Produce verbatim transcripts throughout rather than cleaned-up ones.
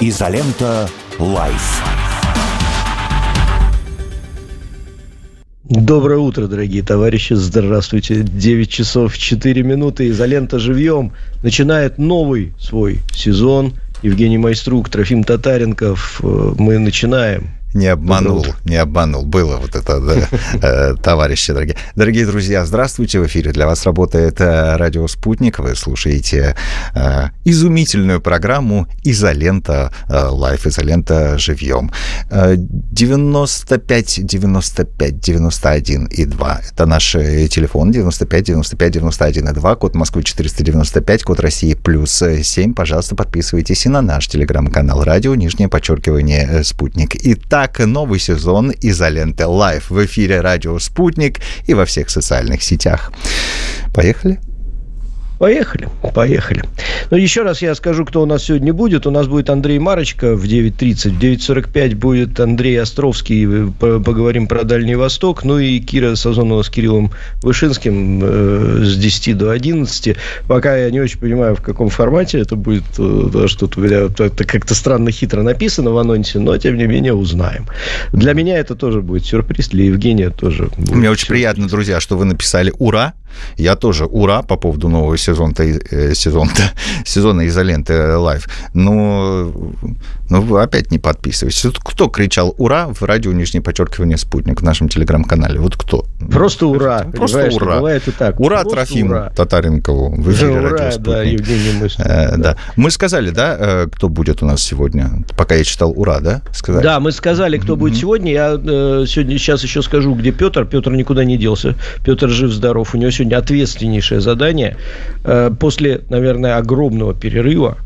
Изолента Live. Доброе утро, дорогие товарищи. Здравствуйте. девять часов четыре минуты. Изолента живьем начинает новый свой сезон. Евгений Майструк, Трофим Татаренков. Мы начинаем. Не обманул, не обманул. Было вот это, да, товарищи дорогие. Дорогие друзья, здравствуйте. В эфире для вас работает Радио Спутник. Вы слушаете э, изумительную программу «Изолента Live», «Изолента живьем». девяносто пять, девяносто пять, девяносто один и два. Это наш телефон девяносто пять, девяносто пять, девяносто один и два. Код Москвы четыреста девяносто пять, код России плюс семь. Пожалуйста, подписывайтесь и на наш телеграм-канал «Радио», нижнее подчеркивание «Спутник». Итак, Так, новый сезон «Изоленты Лайв» в эфире «Радио Спутник» и во всех социальных сетях. Поехали? Поехали, поехали. Ну, еще раз я скажу, кто у нас сегодня будет. У нас будет Андрей Марочко в девять тридцать, в девять сорок пять будет Андрей Островский, поговорим про Дальний Восток, ну и Кира Сазонова с Кириллом Вышинским э, с десяти до одиннадцати. Пока я не очень понимаю, в каком формате это будет, потому что это как-то странно хитро написано в анонсе, но, тем не менее, узнаем. Для меня это тоже будет сюрприз, для Евгения тоже. Мне очень приятно, друзья, что вы написали «Ура». Я тоже «Ура» по поводу нового сезона-то, сезона-то, сезона «Изоленты Лайв». Но, но опять не подписывайтесь. Вот кто кричал «Ура» в радио нижнее подчеркивание «Спутник» в нашем телеграм-канале? Вот кто? Просто «Ура». Просто «Ура». Бывает и так. «Ура» Трофиму Татаренкову в эфире «Радио Спутник». Да, Евгений Майструк, э, да. Да. Мы сказали, да, кто будет у нас сегодня? Пока я читал «Ура», да? Сказали. Да, мы сказали, кто mm-hmm. будет сегодня. Я э, сегодня сейчас еще скажу, где Петр. Петр никуда не делся. Петр жив-здоров. У него сегодня ответственнейшее задание. После, наверное, огромного перерыва,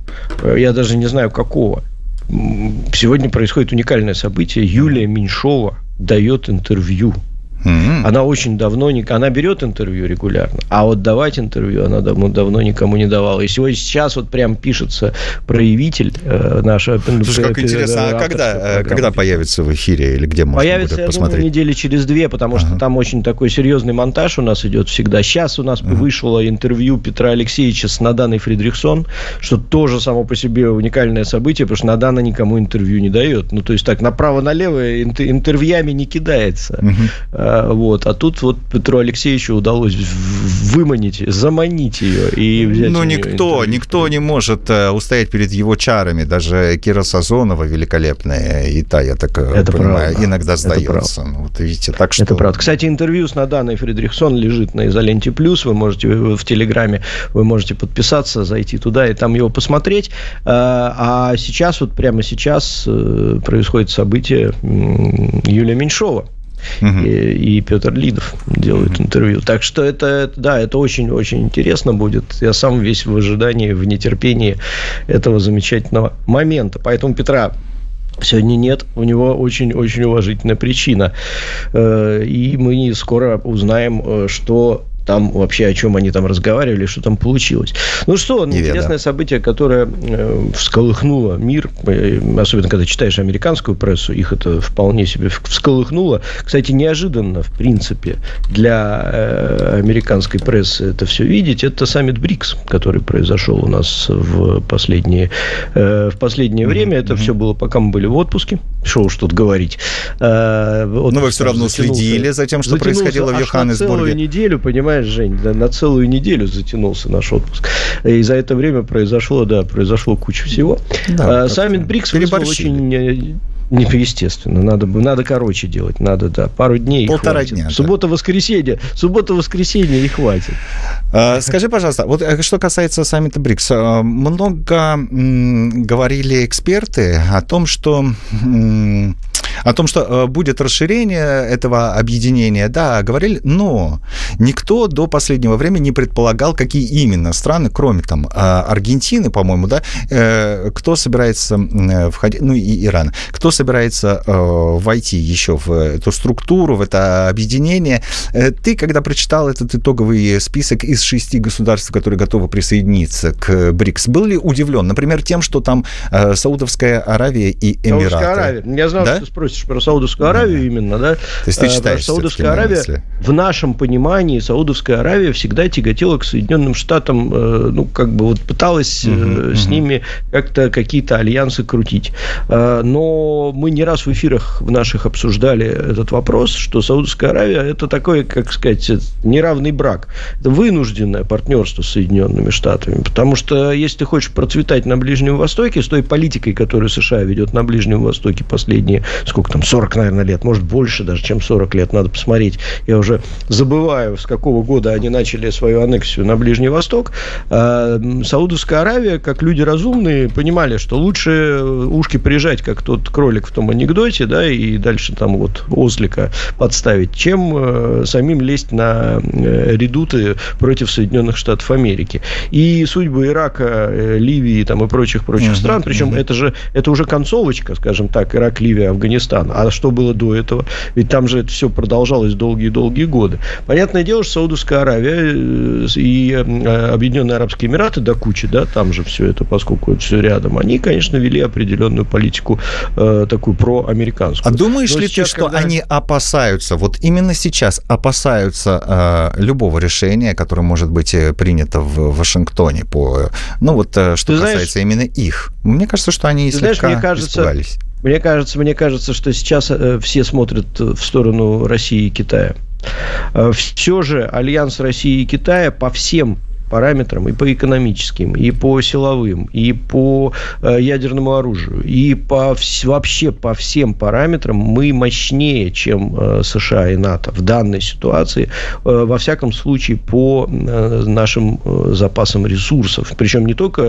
я даже не знаю какого, сегодня происходит уникальное событие. Юлия Меньшова дает интервью. Mm-hmm. Она очень давно... Не... Она берет интервью регулярно, а вот давать интервью она давно, давно никому не давала. И сегодня сейчас вот прям пишется проявитель э, нашего... Слушай, как интересно, а когда, когда появится в эфире или где можно появится, будет посмотреть? Появится, я думаю, недели через две, потому что uh-huh. там очень такой серьезный монтаж у нас идет всегда. Сейчас у нас uh-huh. вышло интервью Петра Алексеевича с Наданой Фридрихсон, что тоже само по себе уникальное событие, потому что Надана никому интервью не дает. Ну, то есть так направо-налево интервьями не кидается. Uh-huh. Вот. А тут вот Петру Алексеевичу удалось выманить, заманить ее и взять. Ну, никто, никто не может устоять перед его чарами. Даже Кира Сазонова великолепная, и та, я так это понимаю, правда. Иногда сдается. Ну, вот видите, так что... Это правда. Кстати, интервью с Наданой Фридрихсон лежит на «Изоленте Плюс». Вы можете в Телеграме, вы можете подписаться, зайти туда и там его посмотреть. А сейчас, вот прямо сейчас происходит событие Юлия Меньшова. Uh-huh. И, и Петр Лидов делают uh-huh. интервью. Так что это, да, это очень-очень интересно будет. Я сам весь в ожидании, в нетерпении этого замечательного момента. Поэтому Петра сегодня нет. У него очень-очень уважительная причина. И мы скоро узнаем, что... Там вообще, о чем они там разговаривали, что там получилось. Ну что, Неведа. Интересное событие, которое всколыхнуло мир, особенно когда читаешь американскую прессу, их это вполне себе всколыхнуло. Кстати, неожиданно, в принципе, для американской прессы это все видеть. Это саммит БРИКС, который произошел у нас в последние, в последнее mm-hmm. время. Это mm-hmm. все было, пока мы были в отпуске. Что уж тут говорить. Отпуск, но вы все равно следили за тем, что происходило в Йоханнесбурге. Целую неделю, понимаете, Жень, да, на целую неделю затянулся наш отпуск. И за это время произошло, да, произошло куча всего. Да, а, саммит БРИКС вызвал очень... Не, естественно, надо, надо короче делать, надо, да, пару дней полтора и хватит. Дня, суббота-воскресенье, да. Суббота-воскресенье и хватит. Скажи, пожалуйста, вот что касается саммита БРИКС, много говорили эксперты о том, что... О том, что будет расширение этого объединения, да, говорили, но никто до последнего времени не предполагал, какие именно страны, кроме там Аргентины, по-моему, да, кто собирается входить, ну и Иран, кто собирается войти еще в эту структуру, в это объединение. Ты, когда прочитал этот итоговый список из шести государств, которые готовы присоединиться к БРИКС, был ли удивлен, например, тем, что там Саудовская Аравия и Эмираты? Саудовская Аравия. Я знал, да? Что спросишь про Саудовскую Аравию mm-hmm. именно, да? То есть ты читаешь Саудовская Аравия, мысли. В нашем понимании Саудовская Аравия всегда тяготела к Соединенным Штатам, ну, как бы вот пыталась mm-hmm. с ними как-то какие-то альянсы крутить. Но мы не раз в эфирах в наших обсуждали этот вопрос, что Саудовская Аравия – это такой, как сказать, неравный брак. Это вынужденное партнерство с Соединенными Штатами, потому что если ты хочешь процветать на Ближнем Востоке, с той политикой, которую США ведет на Ближнем Востоке последние, сколько там, сорок, наверное, лет, может, больше даже, чем сорок лет, надо посмотреть. Я уже забываю, с какого года они начали свою аннексию на Ближний Восток. Саудовская Аравия, как люди разумные, понимали, что лучше ушки прижать, как тот кролик в том анекдоте, да, и дальше там вот ослика подставить, чем самим лезть на редуты против Соединенных Штатов Америки. И судьбы Ирака, Ливии там, и прочих-прочих uh-huh, стран, причем uh-huh. это же это уже концовочка, скажем так, Ирак, Ливия, Афганистан. А что было до этого? Ведь там же это все продолжалось долгие-долгие годы. Понятное дело, что Саудовская Аравия и Объединенные Арабские Эмираты до кучи, да, там же все это, поскольку это все рядом, они, конечно, вели определенную политику э, такую проамериканскую. А думаешь Но ли сейчас, ты, что когда... они опасаются, вот именно сейчас опасаются э, любого решения, которое может быть принято в Вашингтоне по, ну вот, что ты касается знаешь, именно их? Мне кажется, что они слегка знаешь, мне кажется... испугались. Мне кажется, мне кажется, что сейчас все смотрят в сторону России и Китая. Все же альянс России и Китая по всем параметрам, и по экономическим, и по силовым, и по ядерному оружию, и по, вообще по всем параметрам мы мощнее, чем США и НАТО в данной ситуации, во всяком случае, по нашим запасам ресурсов. Причем не только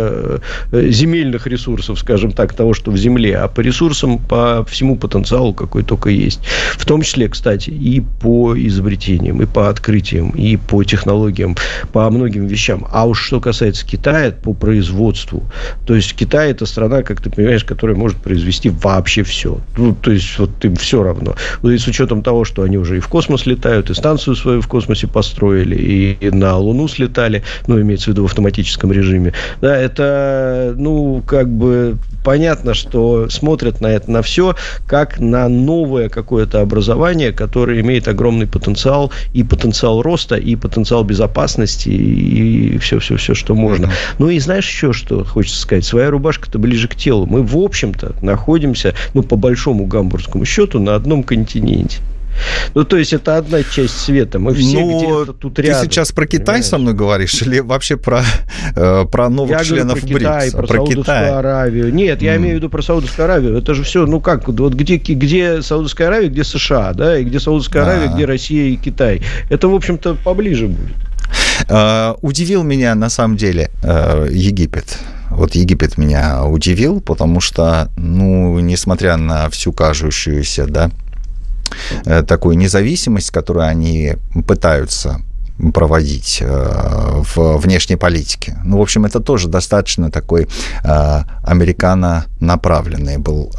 земельных ресурсов, скажем так, того, что в земле, а по ресурсам, по всему потенциалу, какой только есть. В том числе, кстати, и по изобретениям, и по открытиям, и по технологиям, по многим вещам. А уж что касается Китая, по производству. То есть, Китай – это страна, как ты понимаешь, которая может произвести вообще все. Ну, то есть, вот им все равно. И с учетом того, что они уже и в космос летают, и станцию свою в космосе построили, и на Луну слетали, ну, имеется в виду в автоматическом режиме. Да, это, ну, как бы... Понятно, что смотрят на это, на все, как на новое какое-то образование, которое имеет огромный потенциал, и потенциал роста, и потенциал безопасности, и все-все-все, что можно. Mm-hmm. Ну, и знаешь еще, что хочется сказать? Своя рубашка-то ближе к телу. Мы, в общем-то, находимся, ну, по большому гамбургскому счету, на одном континенте. Ну, то есть, это одна часть света. Мы все ну, где-то тут рядом. Ты сейчас про Китай понимаешь? Со мной говоришь? Или вообще про, э, про новых я членов БРИКС? Я говорю про Китай, про, про Саудовскую Китай. Аравию. Нет, я mm. имею в виду про Саудовскую Аравию. Это же все, ну как, вот где, где Саудовская Аравия, где США, да, и где Саудовская А-а-а. Аравия, где Россия и Китай. Это, в общем-то, поближе будет. Uh, удивил меня, на самом деле, uh, Египет. Вот Египет меня удивил, потому что, ну, несмотря на всю кажущуюся, да, такую независимость, которую они пытаются проводить в внешней политике. Ну, в общем, это тоже достаточно такой американо-направленный был,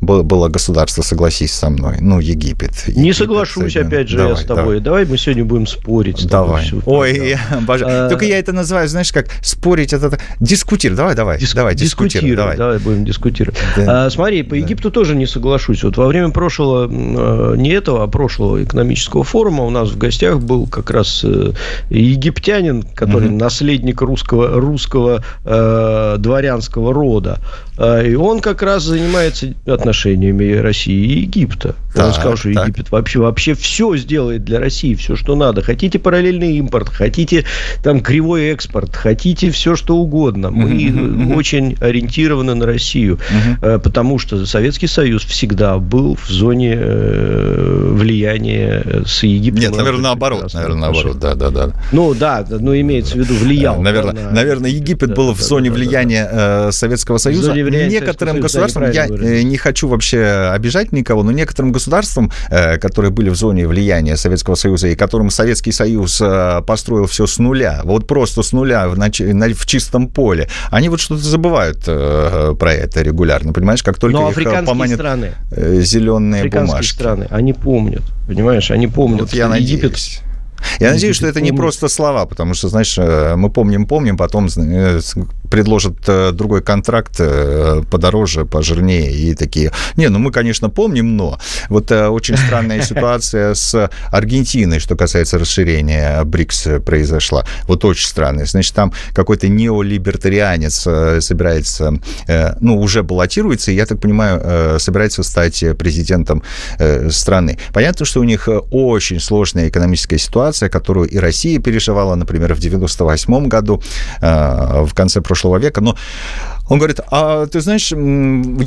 было государство, согласись со мной. Ну, Египет. Египет не соглашусь, Соединен... опять же, давай, я с тобой. Давай. давай мы сегодня будем спорить с давай. тобой. Ой, да. я обожаю. А... Только я это называю, знаешь, как спорить, это дискутировать. Давай, давай. Диск... давай дискутировать. Давай. давай будем дискутировать. Да. А, смотри, по Египту да. тоже не соглашусь. Вот во время прошлого, не этого, а прошлого экономического форума у нас в гостях был как раз египтянин, который угу. наследник русского, русского э, дворянского рода. И он как раз занимается отношениями России и Египта. Да, он сказал, что так. Египет вообще, вообще все сделает для России, все, что надо. Хотите параллельный импорт, хотите там кривой экспорт, хотите все, что угодно. Мы mm-hmm. очень ориентированы на Россию, mm-hmm. потому что Советский Союз всегда был в зоне влияния с Египтом. Нет, наверное, наоборот. Наверное, наоборот, да, да, да. Ну, да, но имеется в виду влиял. Наверное, на... наверное Египет да, был да, в зоне да, влияния да. Советского Союза. Некоторым государствам, я не хочу вообще обижать никого, но некоторым государствам, которые были в зоне влияния Советского Союза и которым Советский Союз построил все с нуля, вот просто с нуля в, нач... в чистом поле, они вот что-то забывают про это регулярно, понимаешь, как только но их поманят страны, зеленые африканские бумажки. Страны, они помнят, понимаешь, они помнят. Вот я Египет... надеюсь. Я надеюсь, что это не просто слова, потому что, знаешь, мы помним-помним, потом предложат другой контракт подороже, пожирнее и такие. Не, ну мы, конечно, помним, но вот очень странная ситуация с Аргентиной, что касается расширения БРИКС, произошла. Вот очень странная. Значит, там какой-то неолибертарианец собирается, ну, уже баллотируется, и, я так понимаю, собирается стать президентом страны. Понятно, что у них очень сложная экономическая ситуация, которую и Россия переживала, например, в девяносто восьмом году, в конце прошлого века, но он говорит, а ты знаешь,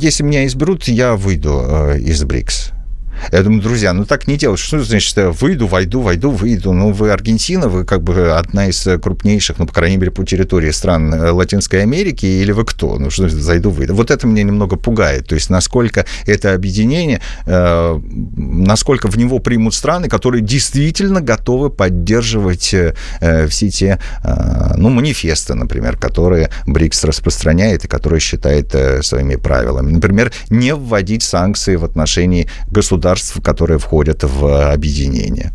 если меня изберут, я выйду из БРИКС. Я думаю, друзья, ну так не делать. Что значит выйду, войду, войду, выйду? Ну, вы Аргентина, вы как бы одна из крупнейших, ну, по крайней мере, по территории стран Латинской Америки, или вы кто? Ну, что значит зайду, выйду? Вот это меня немного пугает. То есть, насколько это объединение, э, насколько в него примут страны, которые действительно готовы поддерживать э, все те, э, ну, манифесты, например, которые БРИКС распространяет и которые считает э, своими правилами. Например, не вводить санкции в отношении государства, которые входят в объединение.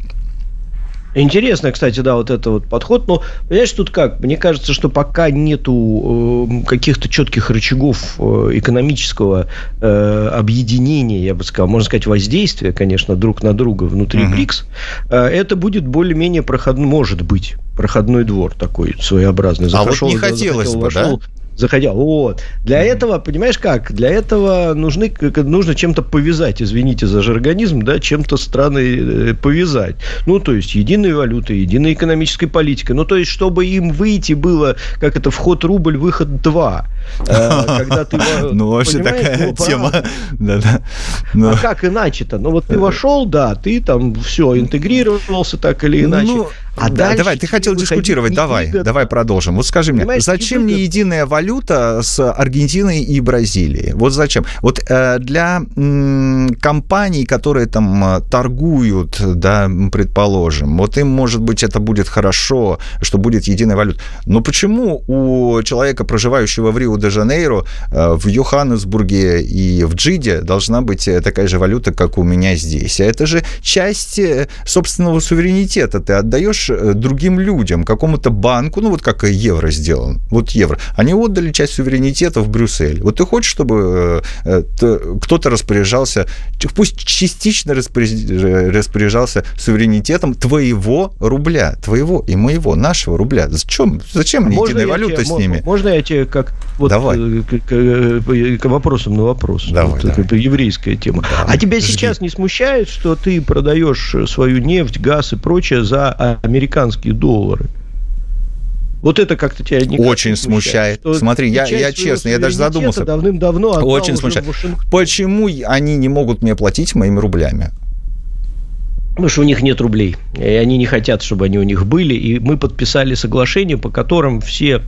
Интересно, кстати, да, вот это вот подход. Но, понимаешь, тут как? Мне кажется, что пока нету э, каких-то четких рычагов э, экономического э, объединения, я бы сказал, можно сказать, воздействия, конечно, друг на друга внутри uh-huh. БРИКС, э, это будет более-менее проходной, может быть, проходной двор такой своеобразный. Захошел, а вот не хотелось захотел, бы, вошел, да? Заходя. Вот. Для mm-hmm. этого, понимаешь как, для этого нужны, нужно чем-то повязать, извините за жаргонизм, да, чем-то страны повязать. Ну, то есть, единой валютой, единой экономической политикой. Ну, то есть, чтобы им выйти было, как это, вход рубль, выход два. Когда ты, ну, вообще такая тема. А как иначе-то? Ну, вот ты вошел, да, ты там все, интегрировался так или иначе. А дальше, давай, ты хотел дискутировать, давай, давай, давай продолжим. Вот скажи мне, зачем мне единая валюта с Аргентиной и Бразилией? Вот зачем? Вот э, для м, компаний, которые там торгуют, да, предположим, вот им, может быть, это будет хорошо, что будет единая валюта. Но почему у человека, проживающего в Рио-де-Жанейро, э, в Йоханнесбурге и в Джиде должна быть такая же валюта, как у меня здесь? А это же часть собственного суверенитета ты отдаешь другим людям, какому-то банку, ну вот как евро сделан, вот евро, они отдали часть суверенитета в Брюссель. Вот ты хочешь, чтобы кто-то распоряжался, пусть частично распоряжался суверенитетом твоего рубля, твоего и моего, нашего рубля. Зачем, зачем мне единая валюта тебе, с ними? Можно я тебе как вот давай. К, к, к вопросам на вопрос? Давай, вот, давай. Это еврейская тема. Да, а тебя жди. Сейчас не смущает, что ты продаешь свою нефть, газ и прочее за американские доллары? Вот это как-то тебя никак очень не смущает. смущает. Смотри, я, я честно, я даже задумался. Давным-давно очень смущает. Почему они не могут мне платить моими рублями? Потому что у них нет рублей. И они не хотят, чтобы они у них были. И мы подписали соглашение, по которым все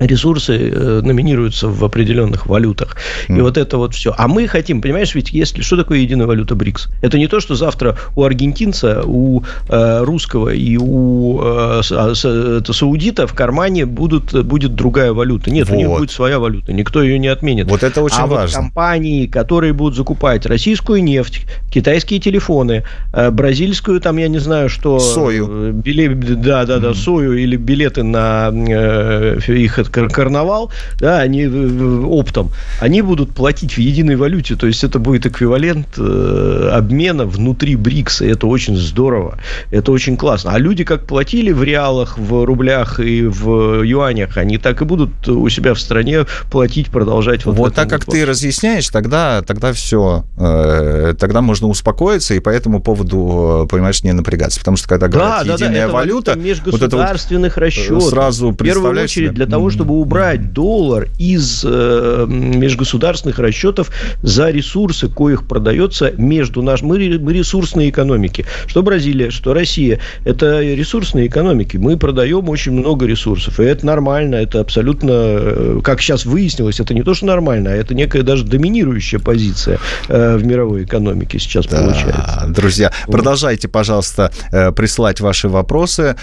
ресурсы номинируются в определенных валютах. Mm. И вот это вот все. А мы хотим, понимаешь, ведь если... Что такое единая валюта БРИКС? Это не то, что завтра у аргентинца, у э, русского и у э, саудита в кармане будут, будет другая валюта. Нет, вот. У них будет своя валюта. Никто ее не отменит. Вот это очень а важно. А вот компании, которые будут закупать российскую нефть, китайские телефоны, э, бразильскую, там, я не знаю, что... Сою. Да-да-да, э, mm. сою или билеты на э, их карнавал, да, они оптом, они будут платить в единой валюте, то есть это будет эквивалент э, обмена внутри БРИКСа, это очень здорово, это очень классно. А люди как платили в реалах, в рублях и в юанях, они так и будут у себя в стране платить, продолжать. Вот, вот так как вопрос. Ты разъясняешь, тогда, тогда все, э, тогда можно успокоиться и по этому поводу, понимаешь, не напрягаться, потому что когда да, говорят да, единая да, валюта, межгосударственных вот расчетов, сразу в первую очередь для того, чтобы убрать доллар из э, межгосударственных расчетов за ресурсы, коих продается между нашими. Мы, мы ресурсные экономики. Что Бразилия, что Россия. Это ресурсные экономики. Мы продаем очень много ресурсов. И это нормально. Это абсолютно, как сейчас выяснилось, это не то, что нормально, а это некая даже доминирующая позиция э, в мировой экономике сейчас да, получается. Друзья, вот. Продолжайте, пожалуйста, присылать ваши вопросы.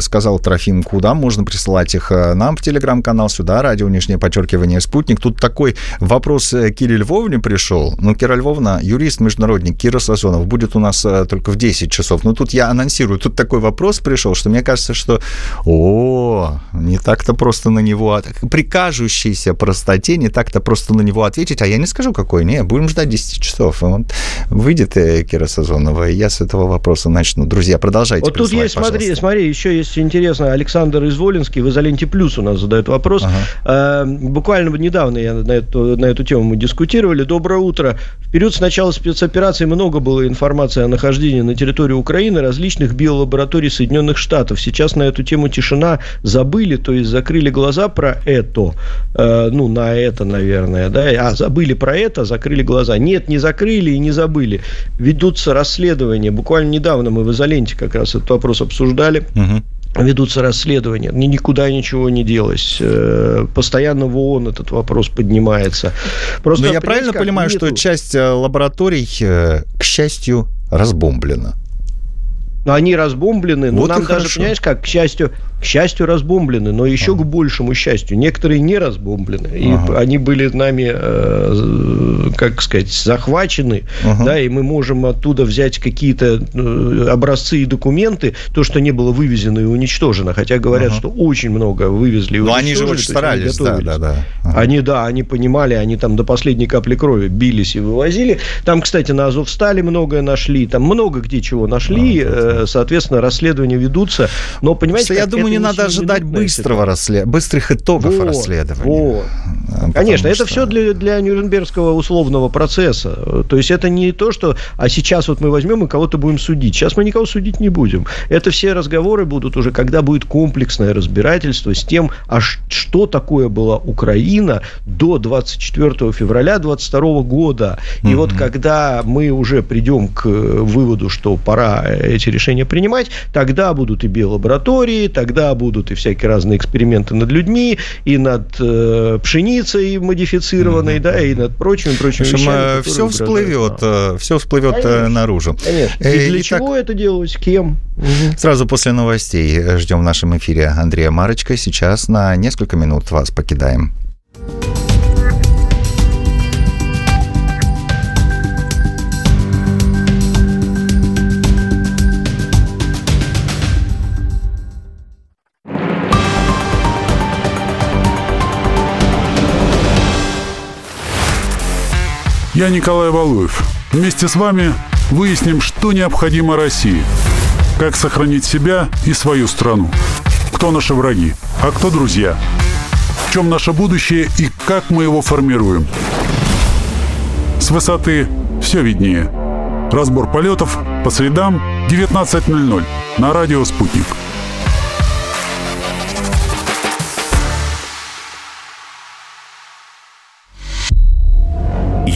Сказал Трофим, куда можно присылать их нам в Телеграм. телеграм-канал, сюда радио, нижнее подчеркивание, Спутник. Тут такой вопрос Кире Львовне пришел. Ну, Кира Львовна, юрист-международник, Кира Сазонова, будет у нас только в десять часов. Но тут я анонсирую, тут такой вопрос пришел, что мне кажется, что о, не так-то просто на него, при кажущейся простоте, не так-то просто на него ответить, а я не скажу, какой, не, будем ждать десять часов. Он выйдет, Кира Сазонова, и я с этого вопроса начну. Друзья, продолжайте. Вот тут есть, смотри, смотри, еще есть интересно, Александр Изволинский в Изоленте Плюс у нас задает вопрос. Ага. Буквально недавно я на эту, на эту тему мы дискутировали. Доброе утро. В период с начала спецоперации много было информации о нахождении на территории Украины различных биолабораторий Соединенных Штатов. Сейчас на эту тему тишина, забыли, то есть закрыли глаза про это. Ну, на это, наверное, да. А, забыли про это, закрыли глаза. Нет, не закрыли и не забыли. Ведутся расследования. Буквально недавно мы в Изоленте как раз этот вопрос обсуждали. Угу. Ведутся расследования, никуда ничего не делось. Постоянно в ООН этот вопрос поднимается. Просто Но я правильно понимаю, нету... что часть лабораторий, к счастью, разбомблена? Но они разбомблены, но вот нам даже, хорошо. Понимаешь, как, к счастью, к счастью разбомблены, но еще ага. к большему счастью. Некоторые не разбомблены, и ага. они были нами, э, как сказать, захвачены, ага. да, и мы можем оттуда взять какие-то образцы и документы, то, что не было вывезено и уничтожено, хотя говорят, ага. что очень много вывезли и уничтожили. Но они же очень старались, да, да, да. Ага. Они, да, они понимали, они там до последней капли крови бились и вывозили. Там, кстати, на Азовстале многое нашли, там много где чего нашли, ага. соответственно, расследования ведутся, но, понимаете... Я думаю, не надо ожидать быстрого расслед... быстрых итогов вот, расследования. Вот. Конечно, что... это все для, для Нюрнбергского условного процесса. То есть, это не то, что... А сейчас вот мы возьмем и кого-то будем судить. Сейчас мы никого судить не будем. Это все разговоры будут уже, когда будет комплексное разбирательство с тем, а что такое была Украина до двадцать четвёртого февраля двадцать второго года. И mm-hmm. вот когда мы уже придем к выводу, что пора эти решения принимать, тогда будут и биолаборатории, тогда будут и всякие разные эксперименты над людьми, и над э, пшеницей модифицированной, mm-hmm. да, и над прочими, прочими общем, вещами. Все всплывет, все всплывет конечно, наружу. Конечно. И, и для и чего так... это делать, с кем? Mm-hmm. Сразу после новостей ждем в нашем эфире Андрея Марочко. Сейчас на несколько минут вас покидаем. Я Николай Валуев. Вместе с вами выясним, что необходимо России. Как сохранить себя и свою страну. Кто наши враги, а кто друзья. В чем наше будущее и как мы его формируем. С высоты все виднее. Разбор полетов по средам девятнадцать ноль ноль на радио «Спутник».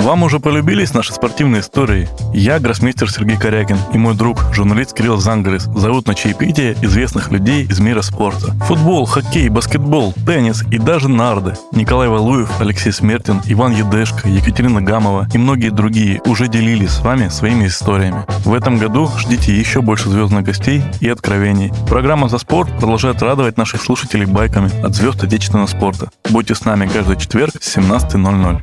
Вам уже полюбились наши спортивные истории? Я гроссмейстер Сергей Корякин и мой друг, журналист Кирилл Зангарис, зовут на чаепитие известных людей из мира спорта. Футбол, хоккей, баскетбол, теннис и даже нарды. Николай Валуев, Алексей Смертин, Иван Едешко, Екатерина Гамова и многие другие уже делились с вами своими историями. В этом году ждите еще больше звездных гостей и откровений. Программа «За спорт» продолжает радовать наших слушателей байками от звезд отечественного спорта. Будьте с нами каждый четверг в семнадцать ноль ноль.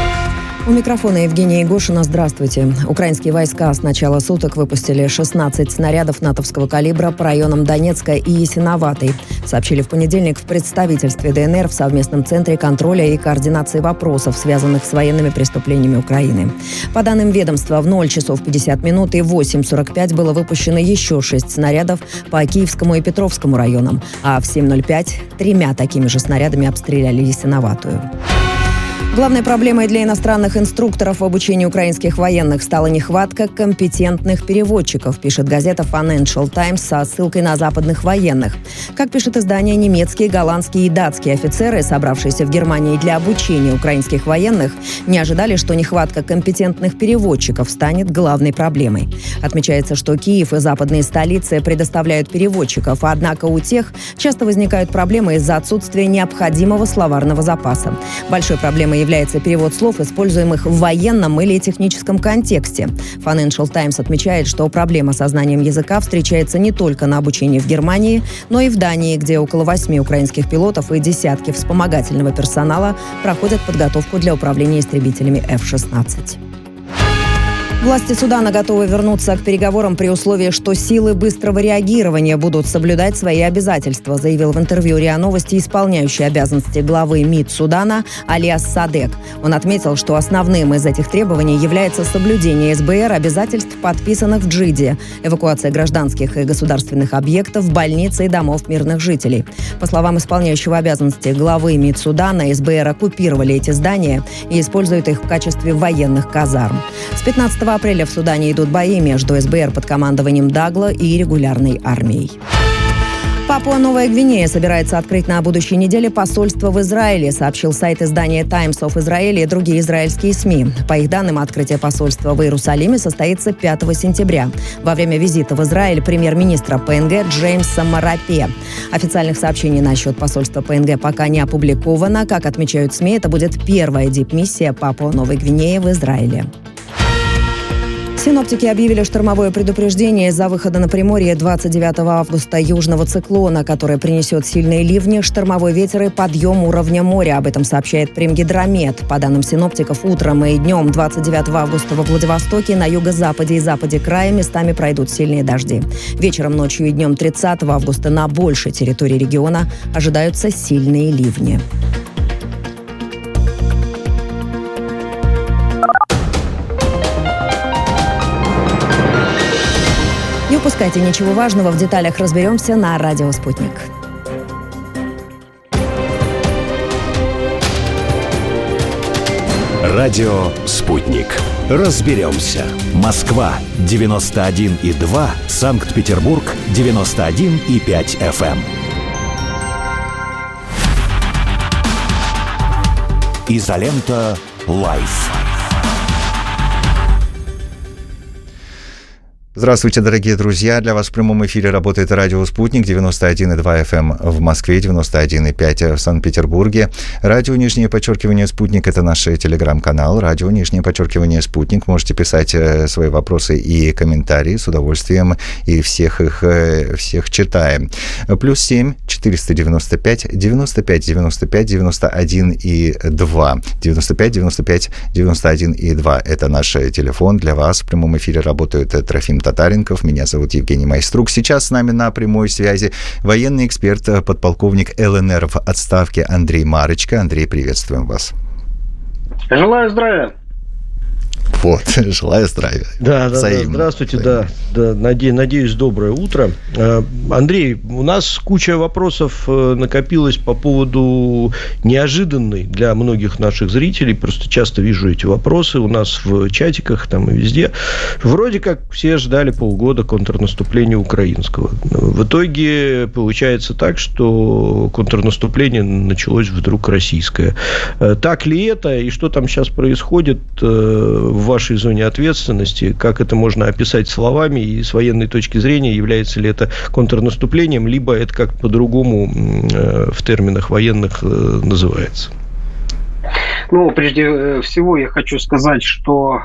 У микрофона Евгения Егошина. Здравствуйте. Украинские войска с начала суток выпустили шестнадцать снарядов натовского калибра по районам Донецка и Ясиноватой, сообщили в понедельник в представительстве ДНР в Совместном центре контроля и координации вопросов, связанных с военными преступлениями Украины. По данным ведомства, в ноль часов пятьдесят минут и восемь сорок пять было выпущено еще шесть снарядов по Киевскому и Петровскому районам, а в семь ноль пять тремя такими же снарядами обстреляли Ясиноватую. Главной проблемой для иностранных инструкторов в обучении украинских военных стала нехватка компетентных переводчиков, пишет газета Financial Times со ссылкой на западных военных. Как пишет издание, немецкие, голландские и датские офицеры, собравшиеся в Германии для обучения украинских военных, не ожидали, что нехватка компетентных переводчиков станет главной проблемой. Отмечается, что Киев и западные столицы предоставляют переводчиков, однако у тех часто возникают проблемы из-за отсутствия необходимого словарного запаса. Большой проблемой является перевод слов, используемых в военном или техническом контексте. Financial Times отмечает, что проблема со знанием языка встречается не только на обучении в Германии, но и в Дании, где около восьми украинских пилотов и десятки вспомогательного персонала проходят подготовку для управления истребителями эф шестнадцать. Власти Судана готовы вернуться к переговорам при условии, что силы быстрого реагирования будут соблюдать свои обязательства, заявил в интервью РИА Новости исполняющий обязанности главы МИД Судана Алиас Садек. Он отметил, что основным из этих требований является соблюдение СБР обязательств, подписанных в Джиде, эвакуация гражданских и государственных объектов, больниц и домов мирных жителей. По словам исполняющего обязанности главы МИД Судана, СБР оккупировали эти здания и используют их в качестве военных казарм. С пятнадцатого апреля в Судане идут бои между СБР под командованием Дагла и регулярной армией. Папуа-Новая Гвинея собирается открыть на будущей неделе посольство в Израиле, сообщил сайт издания Times of Israel и другие израильские СМИ. По их данным, открытие посольства в Иерусалиме состоится пятого сентября, во время визита в Израиль премьер-министра ПНГ Джеймса Марапе. Официальных сообщений насчет посольства ПНГ пока не опубликовано. Как отмечают СМИ, это будет первая дипмиссия Папуа-Новой Гвинеи в Израиле. Синоптики объявили штормовое предупреждение из-за выхода на Приморье двадцать девятого августа южного циклона, который принесет сильные ливни, штормовой ветер и подъем уровня моря. Об этом сообщает Примгидромет. По данным синоптиков, утром и днем двадцать девятого августа во Владивостоке, на юго-западе и западе края местами пройдут сильные дожди. Вечером, ночью и днем тридцатого августа на большей территории региона ожидаются сильные ливни. Не упускайте ничего важного, в деталях разберемся на Радио Спутник. Радио Спутник. Разберемся. Москва девяносто один и два, Санкт-Петербург девяносто один и пять эф эм. Изолента Live. Здравствуйте, дорогие друзья. Для вас в прямом эфире работает радио «Спутник», девяносто один и два эф эм в Москве, девяносто один и пять в Санкт-Петербурге. Радио «Нижнее подчеркивание Спутник» — это наш телеграм-канал. Радио «Нижнее подчеркивание Спутник». Можете писать свои вопросы и комментарии с удовольствием, и всех их всех читаем. Плюс семь четыреста девяносто пять девяносто пять девяносто пять девяносто один и два. девяносто пять девяносто пять девяносто один и два — это наш телефон. Для вас в прямом эфире работает Трофим Татаренков. Меня зовут Евгений Майструк. Сейчас с нами на прямой связи военный эксперт, подполковник ЛНР в отставке Андрей Марочко. Андрей, приветствуем вас. Желаю здравия. Вот, желаю здравия. Да, да, да. Здравствуйте, да, да. Надеюсь, доброе утро. Андрей, у нас куча вопросов накопилось по поводу неожиданной для многих наших зрителей. Просто часто вижу эти вопросы у нас в чатиках там и везде. Вроде как все ждали полгода контрнаступления украинского. В итоге получается так, что контрнаступление началось вдруг российское. Так ли это и что там сейчас происходит в вашей зоне ответственности, как это можно описать словами и с военной точки зрения, является ли это контрнаступлением, либо это как по-другому в терминах военных называется? Ну, прежде всего, я хочу сказать, что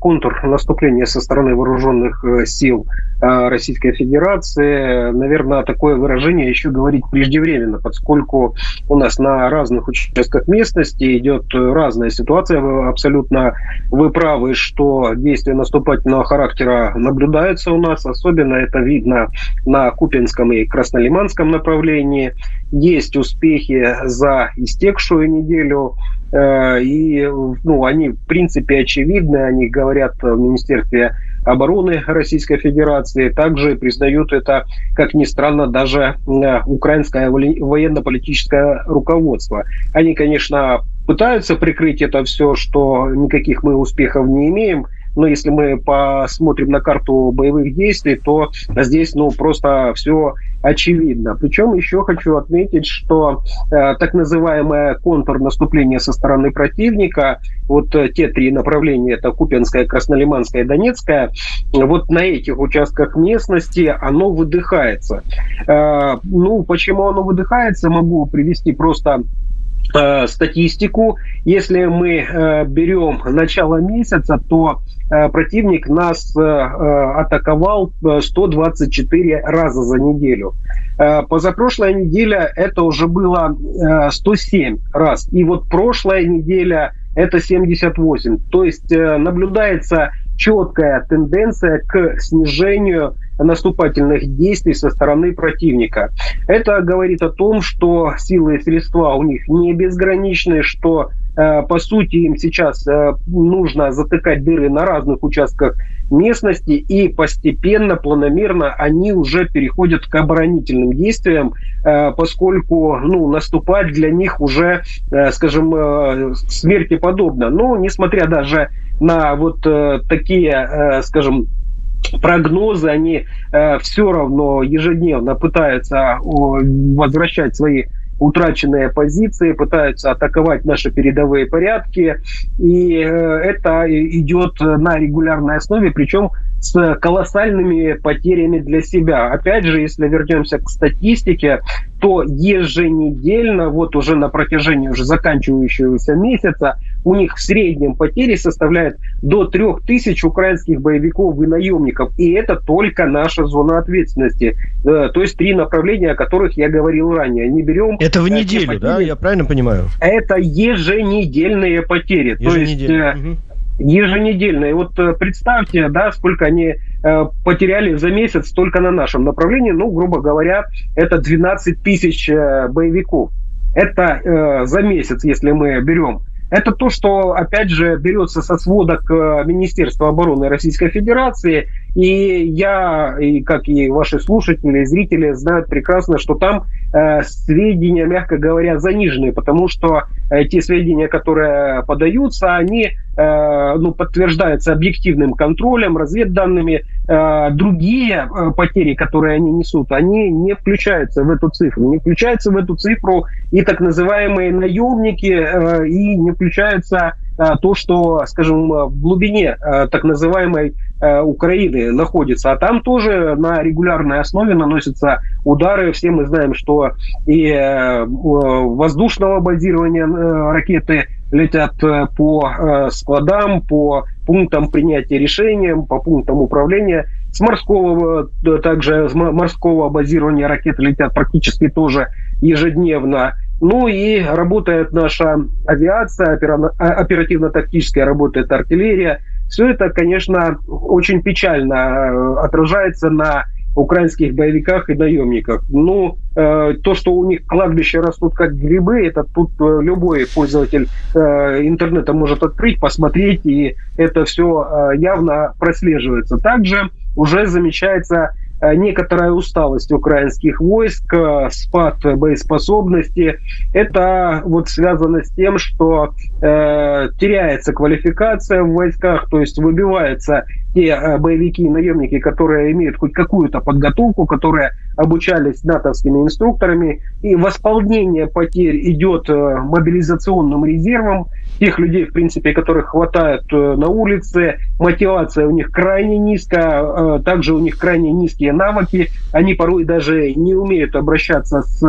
контур наступления со стороны вооруженных сил Российской Федерации, наверное, такое выражение еще говорить преждевременно, поскольку у нас на разных участках местности идет разная ситуация. Абсолютно вы правы, что действия наступательного характера наблюдаются у нас, особенно это видно на Купинском и Краснолиманском направлении. Есть успехи за истекшую неделю, и ну, они, в принципе, очевидны, они говорят в Министерстве обороны Российской Федерации, также признают это, как ни странно, даже украинское военно-политическое руководство. Они, конечно, пытаются прикрыть это все, что никаких мы успехов не имеем, но если мы посмотрим на карту боевых действий, то здесь ну, просто все очевидно. Причем еще хочу отметить, что э, так называемое контрнаступление со стороны противника, вот э, те три направления, это Купянское, Краснолиманское, Донецкое, э, вот на этих участках местности оно выдыхается. Э, ну, почему оно выдыхается, могу привести просто э, статистику. Если мы э, берем начало месяца, то противник нас атаковал сто двадцать четыре раза за неделю. Позапрошлая неделя это уже было сто семь раз. И вот прошлая неделя это семьдесят восемь. То есть наблюдается четкая тенденция к снижению наступательных действий со стороны противника. Это говорит о том, что силы и средства у них не безграничны, что по сути, им сейчас нужно затыкать дыры на разных участках местности, и постепенно, планомерно они уже переходят к оборонительным действиям, поскольку ну, наступать для них уже, скажем, смерти подобно. Но несмотря даже на вот такие, скажем, прогнозы, они все равно ежедневно пытаются возвращать свои утраченные позиции, пытаются атаковать наши передовые порядки. И это идет на регулярной основе, причем с колоссальными потерями для себя. Опять же, если вернемся к статистике, то еженедельно, вот уже на протяжении уже заканчивающегося месяца, у них в среднем потери составляют до трёх тысяч украинских боевиков и наемников. И это только наша зона ответственности. То есть три направления, о которых я говорил ранее. Не берем... Это в неделю, потери, да? Я правильно понимаю? Это еженедельные потери. Еженедельные. То есть... Угу. Еженедельно. И вот представьте, да, сколько они э, потеряли за месяц только на нашем направлении. Ну, грубо говоря, это двенадцать тысяч э, боевиков. Это э, за месяц, если мы берем. Это то, что, опять же, берется со сводок Министерства обороны Российской Федерации. И я, и как и ваши слушатели, зрители знают прекрасно, что там э, сведения, мягко говоря, занижены, потому что э, те сведения, которые подаются, они э, ну, подтверждаются объективным контролем, разведданными. Э, другие э, потери, которые они несут, они не включаются в эту цифру. Не включаются в эту цифру и так называемые наемники, э, и не включаются... то, что, скажем, в глубине так называемой Украины находится. А там тоже на регулярной основе наносятся удары. Все мы знаем, что и воздушного базирования ракеты летят по складам, по пунктам принятия решений, по пунктам управления. С морского, также с морского базирования ракеты летят практически тоже ежедневно. Ну и работает наша авиация, оперативно-тактическая работает артиллерия. Все это, конечно, очень печально отражается на украинских боевиках и наемниках. Ну, э, то, что у них кладбища растут как грибы, это тут любой пользователь э, интернета может открыть, посмотреть, и это все э, явно прослеживается. Также уже замечается некоторая усталость украинских войск, спад боеспособности. Это вот связано с тем, что э, теряется квалификация в войсках, то есть выбиваются те боевики и наемники, которые имеют хоть какую-то подготовку, которые обучались натовскими инструкторами. И восполнение потерь идет мобилизационным резервом тех людей, в принципе, которых хватает на улице. Мотивация у них крайне низкая, также у них крайне низкие навыки. Они порой даже не умеют обращаться с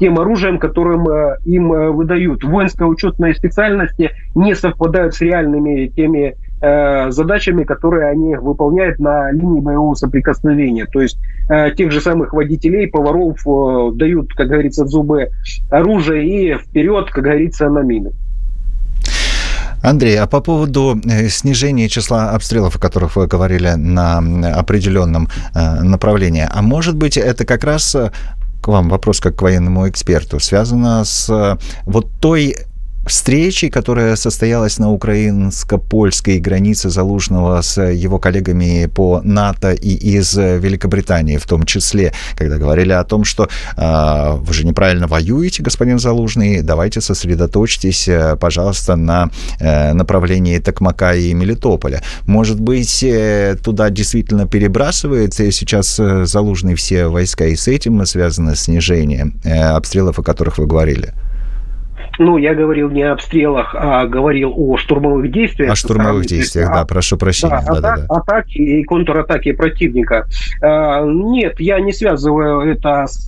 тем оружием, которым им выдают. Воинско-учетные специальности не совпадают с реальными теми э, задачами, которые они выполняют на линии боевого соприкосновения. То есть э, тех же самых водителей, поваров э, дают, как говорится, в зубы оружие и вперед, как говорится, на мины. Андрей, а по поводу снижения числа обстрелов, о которых вы говорили на определенном направлении, а может быть это как раз, к вам вопрос как к военному эксперту, связано с вот той встречей, которая состоялась на украинско-польской границе Залужного с его коллегами по НАТО и из Великобритании, в том числе, когда говорили о том, что э, вы же неправильно воюете, господин Залужный, давайте сосредоточьтесь, пожалуйста, на э, направлении Токмака и Мелитополя. Может быть, э, туда действительно перебрасывается, и сейчас э, Залужный все войска, и с этим связано снижение э, обстрелов, о которых вы говорили? Ну, я говорил не о обстрелах, а говорил о штурмовых действиях. О штурмовых действиях, а, да, прошу прощения. Да, да, атак, да. Атаки и контратаки противника. Нет, я не связываю это, с,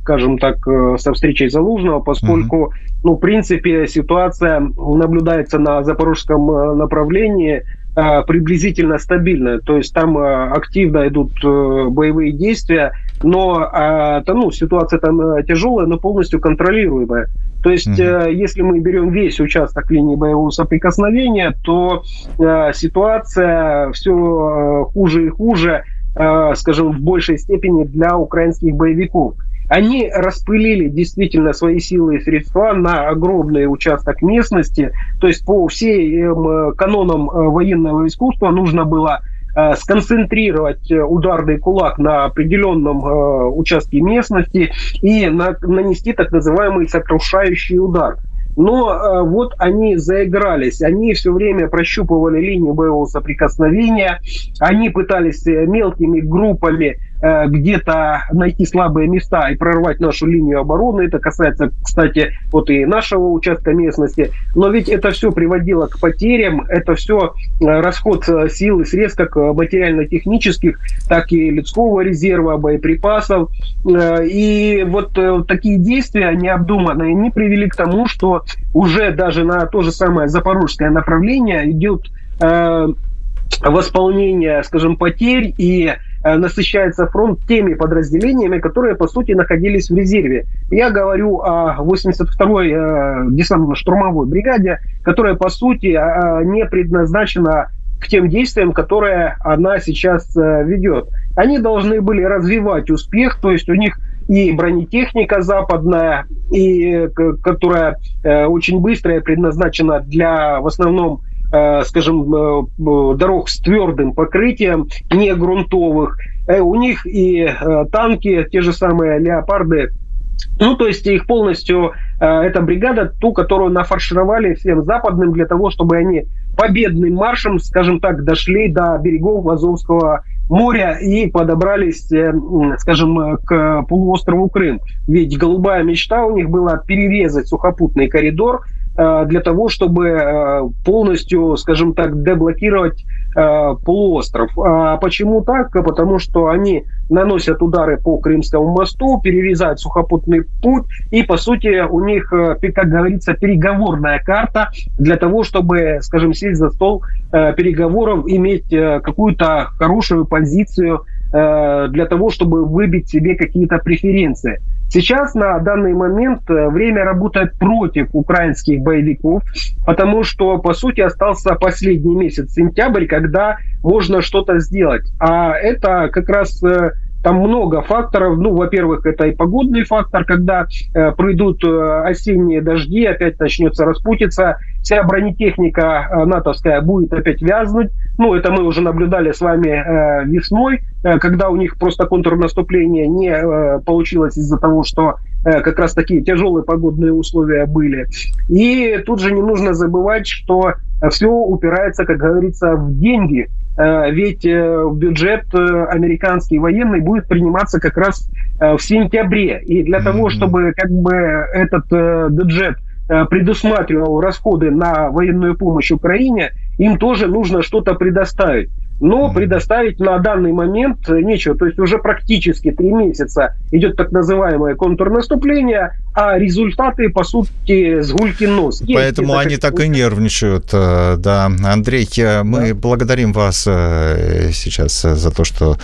скажем так, со встречей Залужного, поскольку, uh-huh. ну, в принципе, ситуация наблюдается на запорожском направлении приблизительно стабильно. То есть там активно идут боевые действия, но там, ну, ситуация там тяжелая, но полностью контролируемая. То есть, mm-hmm. если мы берем весь участок линии боевого соприкосновения, то э, ситуация все хуже и хуже, э, скажем, в большей степени для украинских боевиков. Они распылили действительно свои силы и средства на огромный участок местности. То есть по всем канонам военного искусства нужно было сконцентрировать ударный кулак на определенном э, участке местности и на, нанести так называемый сокрушающий удар. Но э, вот они заигрались, они все время прощупывали линию боевого соприкосновения, они пытались мелкими группами э, где-то найти слабые места и прорвать нашу линию обороны. Это касается, кстати, вот и нашего участка местности. Но ведь это все приводило к потерям, это все расход сил и средств, как материально-технических, так и людского резерва, боеприпасов. И вот такие действия необдуманные, они привели к тому, что уже даже на то же самое запорожское направление идет восполнение, скажем, потерь и насыщается фронт теми подразделениями, которые, по сути, находились в резерве. Я говорю о восемьдесят второй э, десантно-штурмовой бригаде, которая, по сути, э, не предназначена к тем действиям, которые она сейчас э, ведет. Они должны были развивать успех, то есть у них и бронетехника западная, и, к, которая э, очень быстрая, предназначена для, в основном, скажем, дорог с твердым покрытием, не грунтовых. У них и танки, те же самые «Леопарды». Ну, то есть их полностью, эта бригада, ту, которую нафаршировали всем западным, для того, чтобы они победным маршем, скажем так, дошли до берегов Азовского моря и подобрались, скажем, к полуострову Крым. Ведь голубая мечта у них была перерезать сухопутный коридор, для того, чтобы полностью, скажем так, деблокировать э, полуостров. А почему так? Потому что они наносят удары по Крымскому мосту, перерезают сухопутный путь, и, по сути, у них, как говорится, переговорная карта для того, чтобы, скажем, сесть за стол э, переговоров, иметь э, какую-то хорошую позицию э, для того, чтобы выбить себе какие-то преференции. Сейчас, на данный момент, время работает против украинских боевиков, потому что, по сути, остался последний месяц, сентябрь, когда можно что-то сделать. А это как раз... Там много факторов. Ну, во-первых, это и погодный фактор, когда э, пройдут осенние дожди, опять начнется распутиться, вся бронетехника э, натовская будет опять вязнуть. Ну, это мы уже наблюдали с вами э, весной, э, когда у них просто контрнаступление не э, получилось из-за того, что э, как раз такие тяжелые погодные условия были. И тут же не нужно забывать, что все упирается, как говорится, в деньги. Ведь бюджет американский военный будет приниматься как раз в сентябре. И для mm-hmm. того, чтобы как бы этот бюджет предусматривал расходы на военную помощь Украине, им тоже нужно что-то предоставить. но предоставить на данный момент нечего. То есть уже практически три месяца идет так называемое контрнаступление, а результаты, по сути, с гульки нос. Есть. Поэтому это они так и нервничают. Да. Андрей, мы да. благодарим вас сейчас за то, что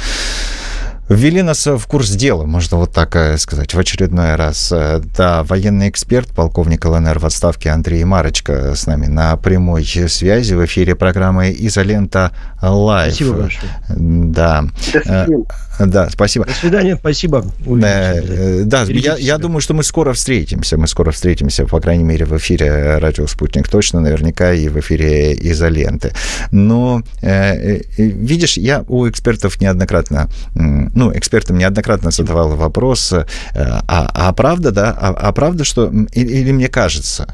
ввели нас в курс дела, можно вот так сказать, в очередной раз. Да, военный эксперт, полковник ЛНР в отставке Андрей Марочко с нами на прямой связи в эфире программы «Изолента Live». Спасибо большое. Да. Да, спасибо. До свидания, спасибо. Увидимся. Да, я, я думаю, что мы скоро встретимся. Мы скоро встретимся, по крайней мере, в эфире «Радио Спутник» точно, наверняка, и в эфире «Изоленты». Но, видишь, я у экспертов неоднократно, ну, экспертам неоднократно задавал вопрос, а, а правда, да, а, а правда, что, или, или мне кажется,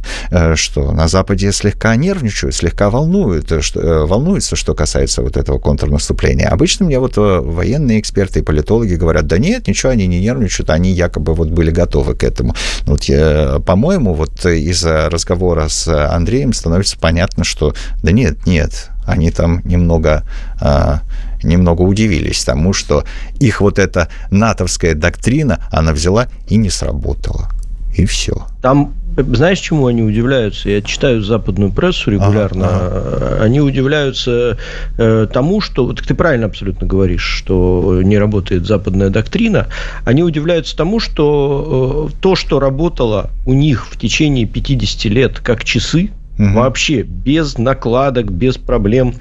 что на Западе слегка нервничают, слегка волнуют, что, волнуются, что касается вот этого контрнаступления. Обычно мне вот военные эксперты и политологи говорят, да нет, ничего, они не нервничают, они якобы вот были готовы к этому. Вот я, по-моему, вот из разговора с Андреем становится понятно, что да нет, нет, они там немного, а, немного удивились тому, что их вот эта натовская доктрина, она взяла и не сработала. И все. Там, знаешь, чему они удивляются? Я читаю западную прессу регулярно. Ага, ага. Они удивляются э, тому, что... Вот ты правильно абсолютно говоришь, что не работает западная доктрина. Они удивляются тому, что э, то, что работало у них в течение пятьдесят лет как часы, угу. вообще без накладок, без проблем...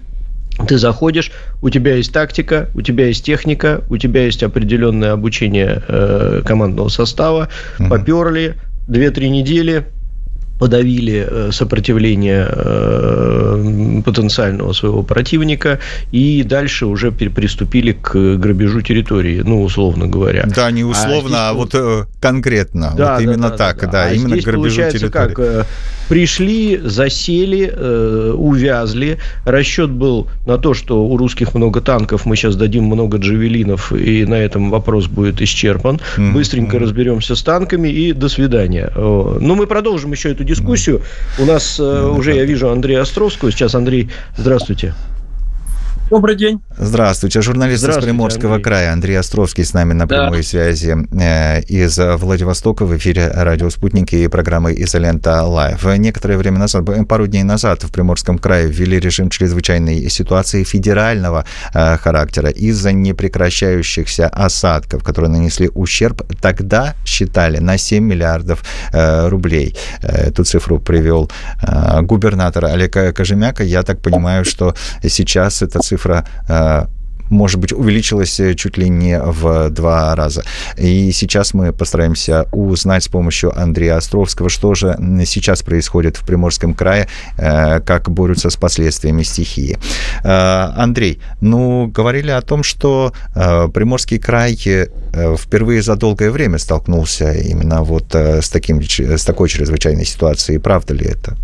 Ты заходишь, у тебя есть тактика, у тебя есть техника, у тебя есть определенное обучение э, командного состава, mm-hmm. попёрли, две-три недели, подавили сопротивление э, потенциального своего противника и дальше уже приступили к грабежу территории, ну, условно говоря. Да, не условно, а, здесь, а вот конкретно, да, вот да, именно да, так, да, да. А именно здесь к грабежу территории. Как, э, пришли, засели, э, увязли, расчет был на то, что у русских много танков, мы сейчас дадим много джавелинов, и на этом вопрос будет исчерпан, mm-hmm. быстренько разберемся с танками и до свидания. Но мы продолжим еще эту дискуссию. У нас э, уже я вижу Андрея Островского. Сейчас, Андрей, здравствуйте. Добрый день. Здравствуйте. Журналист Здравствуйте, из Приморского Андрей. Края Андрей Островский с нами на прямой да. связи из Владивостока в эфире «Радио Спутник» и программы «Изолента Лайв». Некоторое время назад, пару дней назад, в Приморском крае ввели режим чрезвычайной ситуации федерального характера из-за непрекращающихся осадков, которые нанесли ущерб, тогда считали, на семь миллиардов рублей. Эту цифру привел губернатор Олег Кожемяка. Я так понимаю, что сейчас эта цифра цифра, может быть, увеличилась чуть ли не в два раза. И сейчас мы постараемся узнать с помощью Андрея Островского, что же сейчас происходит в Приморском крае, как борются с последствиями стихии. Андрей, ну, говорили о том, что Приморский край впервые за долгое время столкнулся именно вот с, таким, с такой чрезвычайной ситуацией. Правда ли это?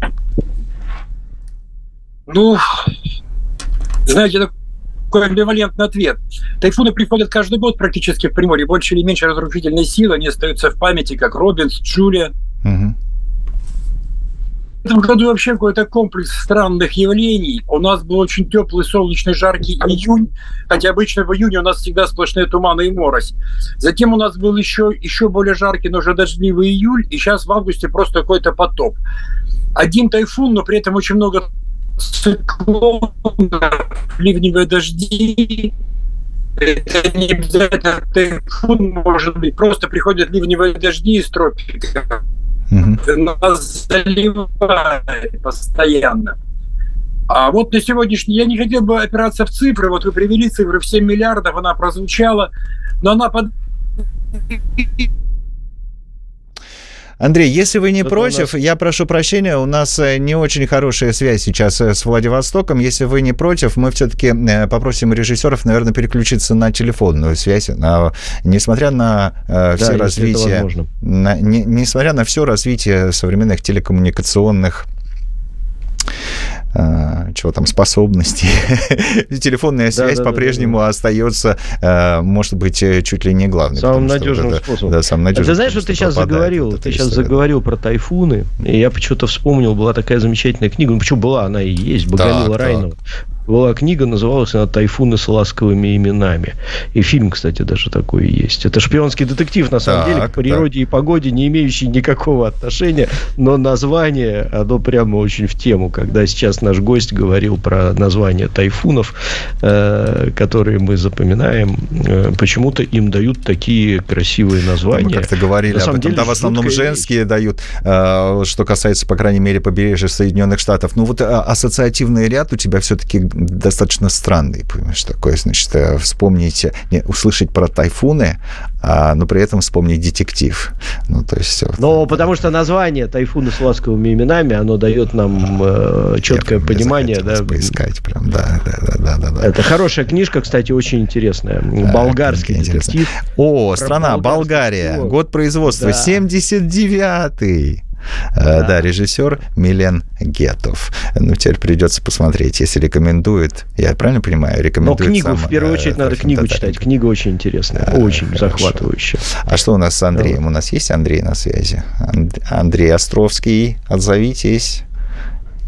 Ну... Знаете, такой амбивалентный ответ. Тайфуны приходят каждый год практически в Приморье. Больше или меньше разрушительной силы. Они остаются в памяти, как Робинс, Джулия. Угу. В этом году вообще какой-то комплекс странных явлений. У нас был очень теплый, солнечный, жаркий июнь. Хотя обычно в июне у нас всегда сплошные туманы и морось. Затем у нас был еще, еще более жаркий, но уже дождливый июль. И сейчас в августе просто какой-то потоп. Один тайфун, но при этом очень много... циклон, ливневые дожди, это не обязательно тайфун, может быть, просто приходят ливневые дожди из тропиков, mm-hmm. нас заливает постоянно. А вот на сегодняшний день я не хотел бы опираться в цифры, вот вы привели цифры в семь миллиардов, она прозвучала, но она под... Андрей, если вы не Это против, нас... я прошу прощения, у нас не очень хорошая связь сейчас с Владивостоком. Если вы не против, мы все-таки попросим режиссеров, наверное, переключиться на телефонную связь. На... Несмотря на э, все да, развитие, на... Не, несмотря на все развитие современных телекоммуникационных чего там, способностей. Телефонная связь да, да, по-прежнему да, да. остается, может быть, чуть ли не главной. Самым надежным вот способом. Да, самым надежным, а ты знаешь, что ты сейчас заговорил? Ты сейчас история. заговорил про тайфуны, и я почему-то вспомнил, была такая замечательная книга, ну почему была, она и есть, Богомила Райнова. Была книга, называлась она «Тайфуны с ласковыми именами». И фильм, кстати, даже такой есть. Это шпионский детектив, на самом так, деле, к природе так. и погоде, не имеющий никакого отношения. Но название, оно прямо очень в тему. Когда сейчас наш гость говорил про название тайфунов, э, которые мы запоминаем, э, почему-то им дают такие красивые названия. Мы как-то говорили на об этом. Деле, да, в основном женские есть. Дают, э, что касается, по крайней мере, побережья Соединенных Штатов. Ну вот ассоциативный ряд у тебя все-таки... достаточно странный, понимаешь, такое, значит, вспомнить, не, услышать про тайфуны, а, но при этом вспомнить детектив. Ну, то есть... Но вот, потому да. что название «Тайфуны с ласковыми именами», оно дает нам э, четкое Я понимание. Да? Поискать прям, да, да, да, да, да. Это хорошая книжка, кстати, очень интересная. Да, болгарский детектив. О, страна, Болгария, всего. Год производства, да. семьдесят девятый. Да. да, режиссер Милен Гетов. Ну, теперь придется посмотреть, если рекомендует. Я правильно понимаю? Рекомендует. Но книгу, сам, в первую очередь, э, надо книгу Татаренко. Читать. Книга очень интересная, а, очень хорошо. захватывающая. А что у нас с Андреем? Да. У нас есть Андрей на связи? Андрей Островский, отзовитесь.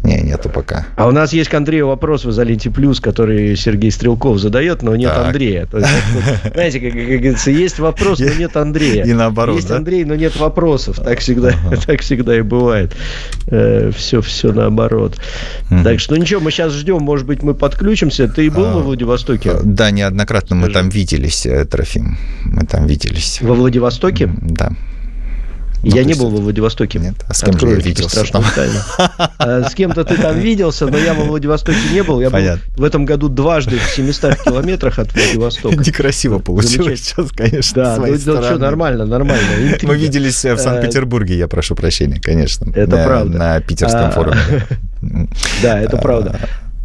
Не, нету пока. А у нас есть к Андрею вопрос в «Изоленте Плюс», который Сергей Стрелков задает, но нет так. Андрея. То есть, вот, знаете, как, как говорится, есть вопрос, но нет Андрея. И наоборот, Есть да? Андрей, но нет вопросов. Так всегда, ага. так всегда и бывает. Все, все наоборот. Угу. Так что ничего, мы сейчас ждем. Может быть, мы подключимся. Ты был а, во Владивостоке? Да, неоднократно Скажи. мы там виделись, Трофим. Мы там виделись. Во Владивостоке? Да. Ну, я не был во Владивостоке. Нет, а с кем Открою, ты виделся? С кем-то ты там виделся, но я во Владивостоке не был. Я Понятно. был в этом году дважды в семистах километрах от Владивостока. Некрасиво получилось сейчас, конечно. Да, ну что, нормально, нормально. Интрига. Мы виделись в Санкт-Петербурге, я прошу прощения, конечно. Это на, правда. На питерском а... форуме. Да, это правда.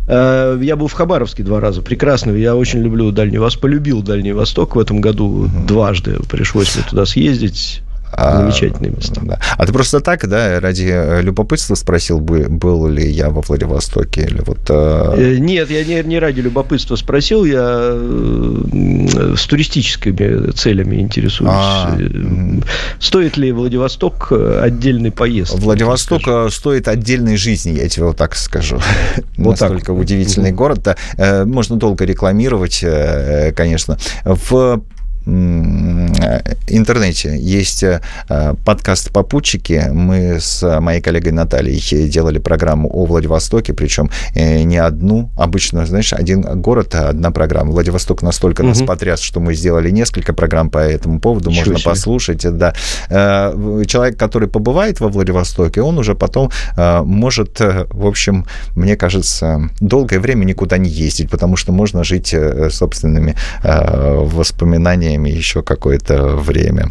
Я был в Хабаровске два раза. Прекрасно. Я очень люблю Дальний Восток. Полюбил Дальний Восток в этом году дважды. Пришлось мне туда съездить. Замечательные места. А, да. а ты просто так, да, ради любопытства спросил, был, был ли я во Владивостоке? Или вот, а... Нет, я не, не ради любопытства спросил, я с туристическими целями интересуюсь. А... Стоит ли Владивосток отдельной поездки? Владивосток стоит отдельной жизни, я тебе вот так скажу. Вот Настолько так. удивительный город. Да. Можно долго рекламировать, конечно. В интернете есть подкаст «Попутчики». Мы с моей коллегой Натальей делали программу о Владивостоке, причем не одну. Обычно, знаешь, один город, одна программа. Владивосток настолько угу. нас потряс, что мы сделали несколько программ по этому поводу. Ничего Можно себе. послушать. Да. Человек, который побывает во Владивостоке, он уже потом может, в общем, мне кажется, долгое время никуда не ездить, потому что можно жить собственными воспоминаниями еще какое-то время.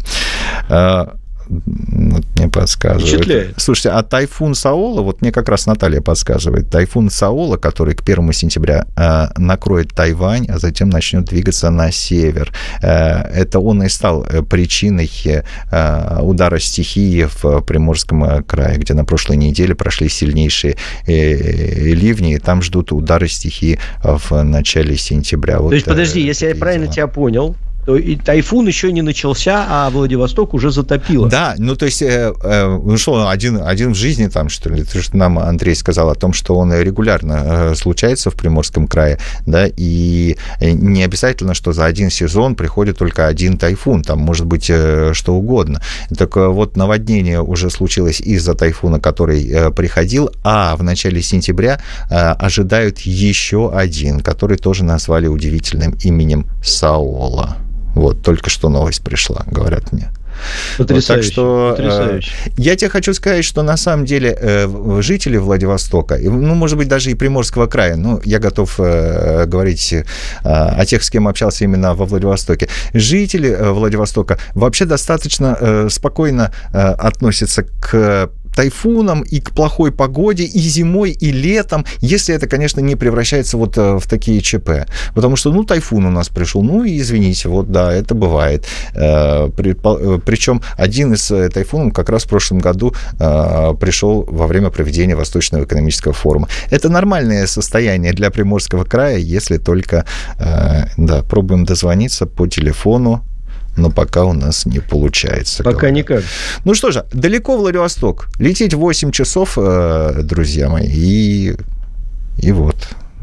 Вот мне подсказывают. Впечатляет. Слушайте, а тайфун Саола, вот мне как раз Наталья подсказывает, тайфун Саола, который к первому сентября э, накроет Тайвань, а затем начнет двигаться на север. Э, это он и стал причиной э, удара стихии в Приморском крае, где на прошлой неделе прошли сильнейшие э, ливни, и там ждут удары стихии в начале сентября. Вот, То есть, подожди, э, если я правильно тебя понял, то и тайфун еще не начался, а Владивосток уже затопило. Да, ну то есть, э, э, ну что, один, один в жизни там, что ли? Нам Андрей сказал о том, что он регулярно э, случается в Приморском крае, да, и не обязательно, что за один сезон приходит только один тайфун, там может быть э, что угодно. Так вот, наводнение уже случилось из-за тайфуна, который э, приходил, а в начале сентября э, ожидают еще один, который тоже назвали удивительным именем Саола. Вот, только что новость пришла, говорят мне. Потрясающе, так что, потрясающе. Я тебе хочу сказать, что на самом деле жители Владивостока, ну, может быть, даже и Приморского края, ну, я готов говорить о тех, с кем общался именно во Владивостоке, жители Владивостока вообще достаточно спокойно относятся к тайфунам и к плохой погоде, и зимой, и летом, если это, конечно, не превращается вот в такие ЧП. Потому что, ну, тайфун у нас пришел, ну, и извините, вот, да, это бывает. Причем один из тайфунов как раз в прошлом году пришел во время проведения Восточного экономического форума. Это нормальное состояние для Приморского края, если только, да, пробуем дозвониться по телефону, но пока у нас не получается. Пока говоря. никак. Ну что же, далеко Владивосток. Лететь восемь часов, друзья мои, и, и вот.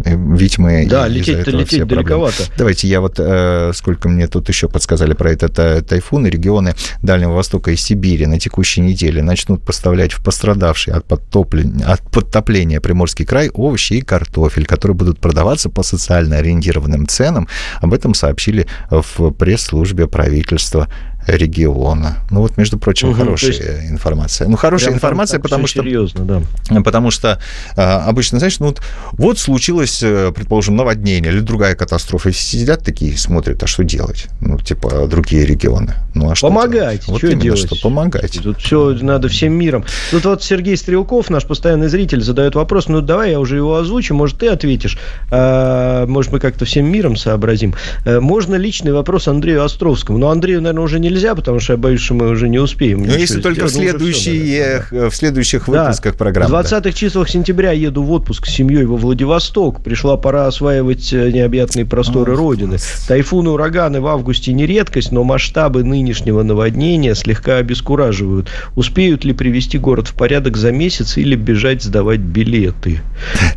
Видимо, да, лететь, лететь далековато. Давайте я вот, э, сколько мне тут еще подсказали про этот тайфун, регионы Дальнего Востока и Сибири на текущей неделе начнут поставлять в пострадавший от, от подтопления Приморский край овощи и картофель, которые будут продаваться по социально ориентированным ценам. Об этом сообщили в пресс-службе правительства региона. Ну вот, между прочим, угу, хорошая есть... информация. Ну, хорошая информация, потому что... Серьезно, да. Потому что э, обычно, знаешь, ну вот, вот случилось, предположим, наводнение или другая катастрофа. И сидят такие, смотрят, а что делать? Ну, типа, другие регионы. Ну, а что помогать. Вот что именно, делать? Что помогать. Тут все надо всем миром. Тут вот Сергей Стрелков, наш постоянный зритель, задает вопрос. Ну, давай я уже его озвучу, может, ты ответишь. А, может, мы как-то всем миром сообразим. А, можно личный вопрос Андрею Островскому? Но Андрею, наверное, уже нельзя. Нельзя, потому что я боюсь, что мы уже не успеем. Ну, если только в, следующие, все, в следующих выпусках да. программы. В двадцатых да. числах сентября еду в отпуск с семьей во Владивосток. Пришла пора осваивать необъятные просторы О, Родины. Тайфуны, ураганы в августе не редкость, но масштабы нынешнего наводнения слегка обескураживают. Успеют ли привести город в порядок за месяц или бежать сдавать билеты?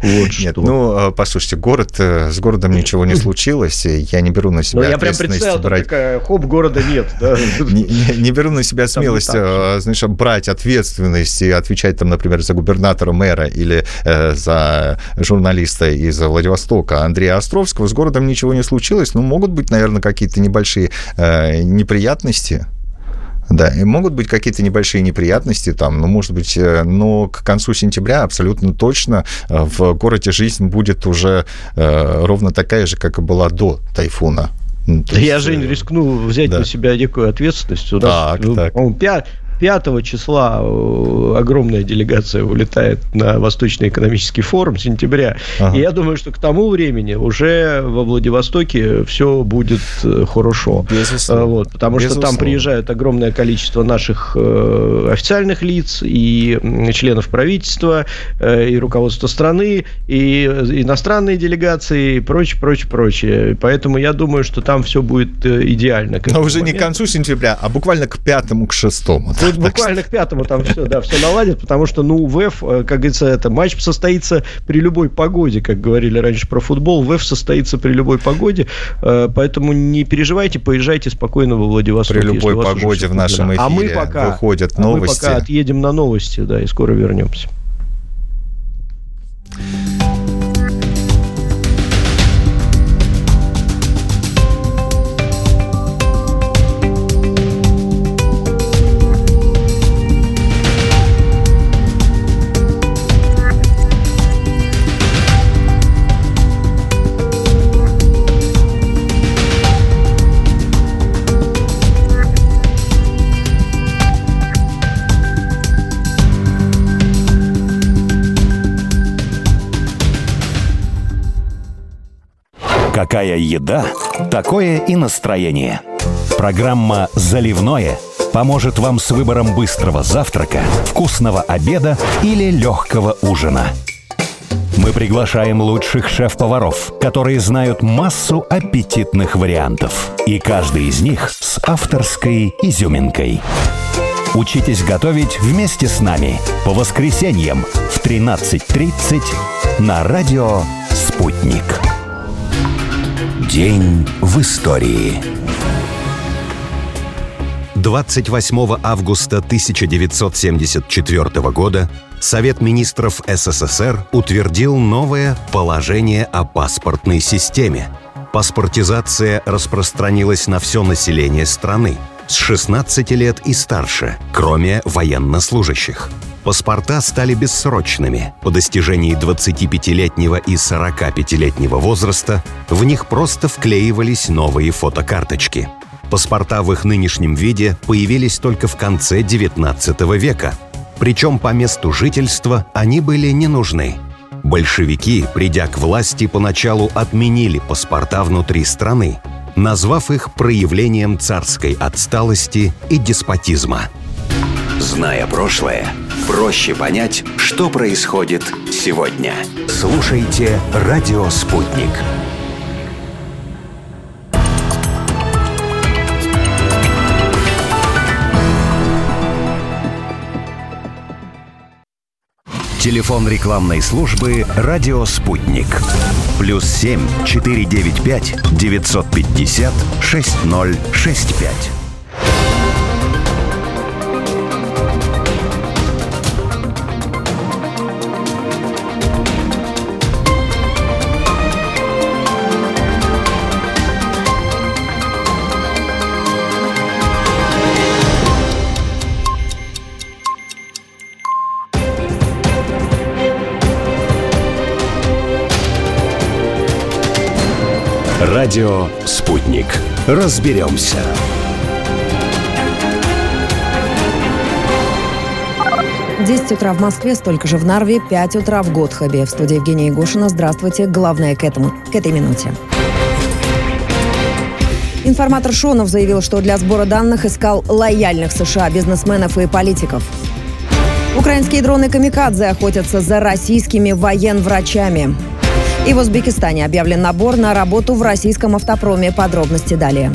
Вот что. Нет, ну, послушайте, город, с городом ничего не случилось. Я не беру на себя но ответственность. Я прям представил, такая, хоп, города нет, да. Не, не, не беру на себя смелость, знаешь, брать ответственность и отвечать, там, например, за губернатора, мэра или э, за журналиста из Владивостока Андрея Островского. С городом ничего не случилось, но могут быть, наверное, какие-то небольшие э, неприятности. Да, и могут быть какие-то небольшие неприятности там, ну, может быть, но к концу сентября абсолютно точно в городе жизнь будет уже э, ровно такая же, как и была до тайфуна. Ну, да, есть... Я, Жень, рискнул взять да. на себя некую ответственность. У нас, так, ну, так. Он пятый. пятого числа огромная делегация улетает на Восточный экономический форум сентября. Ага. И я думаю, что к тому времени уже во Владивостоке все будет хорошо. Безусловно. Вот, потому Безусловно. что там приезжает огромное количество наших официальных лиц и членов правительства, и руководства страны, и иностранные делегации, и прочее, прочее, прочее. Поэтому я думаю, что там все будет идеально. Но уже момент. не к концу сентября, а буквально к пятому, к шестому. Вот буквально к пятому там все, да, все наладят, потому что, ну, ВЭФ, как говорится, это матч состоится при любой погоде, как говорили раньше про футбол, ВЭФ состоится при любой погоде, поэтому не переживайте, поезжайте спокойно во Владивосток. При любой погоде в нашем эфире а мы пока, выходят новости. А мы пока отъедем на новости, да, и скоро вернемся. Какая еда, такое и настроение. Программа «Заливное» поможет вам с выбором быстрого завтрака, вкусного обеда или легкого ужина. Мы приглашаем лучших шеф-поваров, которые знают массу аппетитных вариантов. И каждый из них с авторской изюминкой. Учитесь готовить вместе с нами по воскресеньям в тринадцать тридцать на радио «Спутник». День в истории. двадцать восьмого августа тысяча девятьсот семьдесят четвёртого года Совет министров СССР утвердил новое положение о паспортной системе. Паспортизация распространилась на все население страны с шестнадцати лет и старше, кроме военнослужащих. Паспорта стали бессрочными. По достижении двадцатипятилетнего и сорокапятилетнего возраста в них просто вклеивались новые фотокарточки. Паспорта в их нынешнем виде появились только в конце девятнадцатого века. Причем по месту жительства они были не нужны. Большевики, придя к власти, поначалу отменили паспорта внутри страны, назвав их проявлением царской отсталости и деспотизма. Зная прошлое, проще понять, что происходит сегодня. Слушайте «Радио Спутник». Телефон рекламной службы «Радио Спутник». Плюс семь четыре девять пять девять пятьдесят шесть ноль шесть пять. Радио «Спутник». Разберемся. десять утра в Москве, столько же в Нарве, пять утра в Готхабе. В студии Евгения Егошина. Здравствуйте. Главное к этому, к этой минуте. Информатор Шонов заявил, что для сбора данных искал лояльных США бизнесменов и политиков. Украинские дроны «Камикадзе» охотятся за российскими военврачами. И в Узбекистане объявлен набор на работу в российском автопроме. Подробности далее.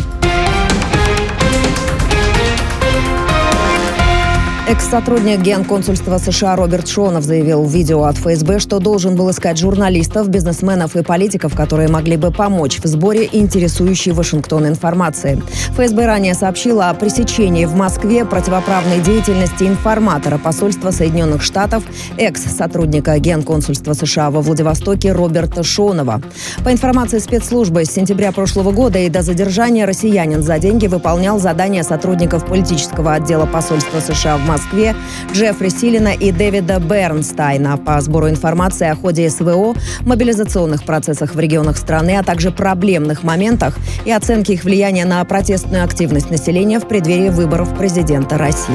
Экс-сотрудник Генконсульства США Роберт Шонов заявил в видео от ФСБ, что должен был искать журналистов, бизнесменов и политиков, которые могли бы помочь в сборе интересующей Вашингтон информации. ФСБ ранее сообщила о пресечении в Москве противоправной деятельности информатора посольства Соединенных Штатов, экс-сотрудника Генконсульства США во Владивостоке Роберта Шонова. По информации спецслужбы, с сентября прошлого года и до задержания россиянин за деньги выполнял задания сотрудников политического отдела посольства США в Москве. В Москве Джеффри Силина и Дэвида Бернстайна по сбору информации о ходе СВО, мобилизационных процессах в регионах страны, а также проблемных моментах и оценке их влияния на протестную активность населения в преддверии выборов президента России.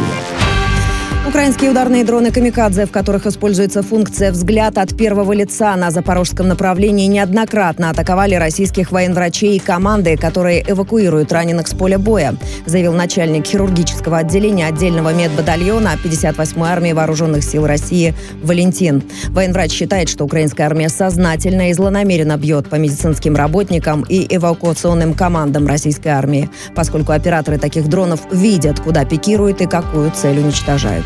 Украинские ударные дроны «Камикадзе», в которых используется функция «взгляд от первого лица», на запорожском направлении неоднократно атаковали российских военврачей и команды, которые эвакуируют раненых с поля боя, заявил начальник хирургического отделения отдельного медбатальона пятьдесят восьмой армии Вооруженных сил России Валентин. Военврач считает, что украинская армия сознательно и злонамеренно бьет по медицинским работникам и эвакуационным командам российской армии, поскольку операторы таких дронов видят, куда пикируют и какую цель уничтожают.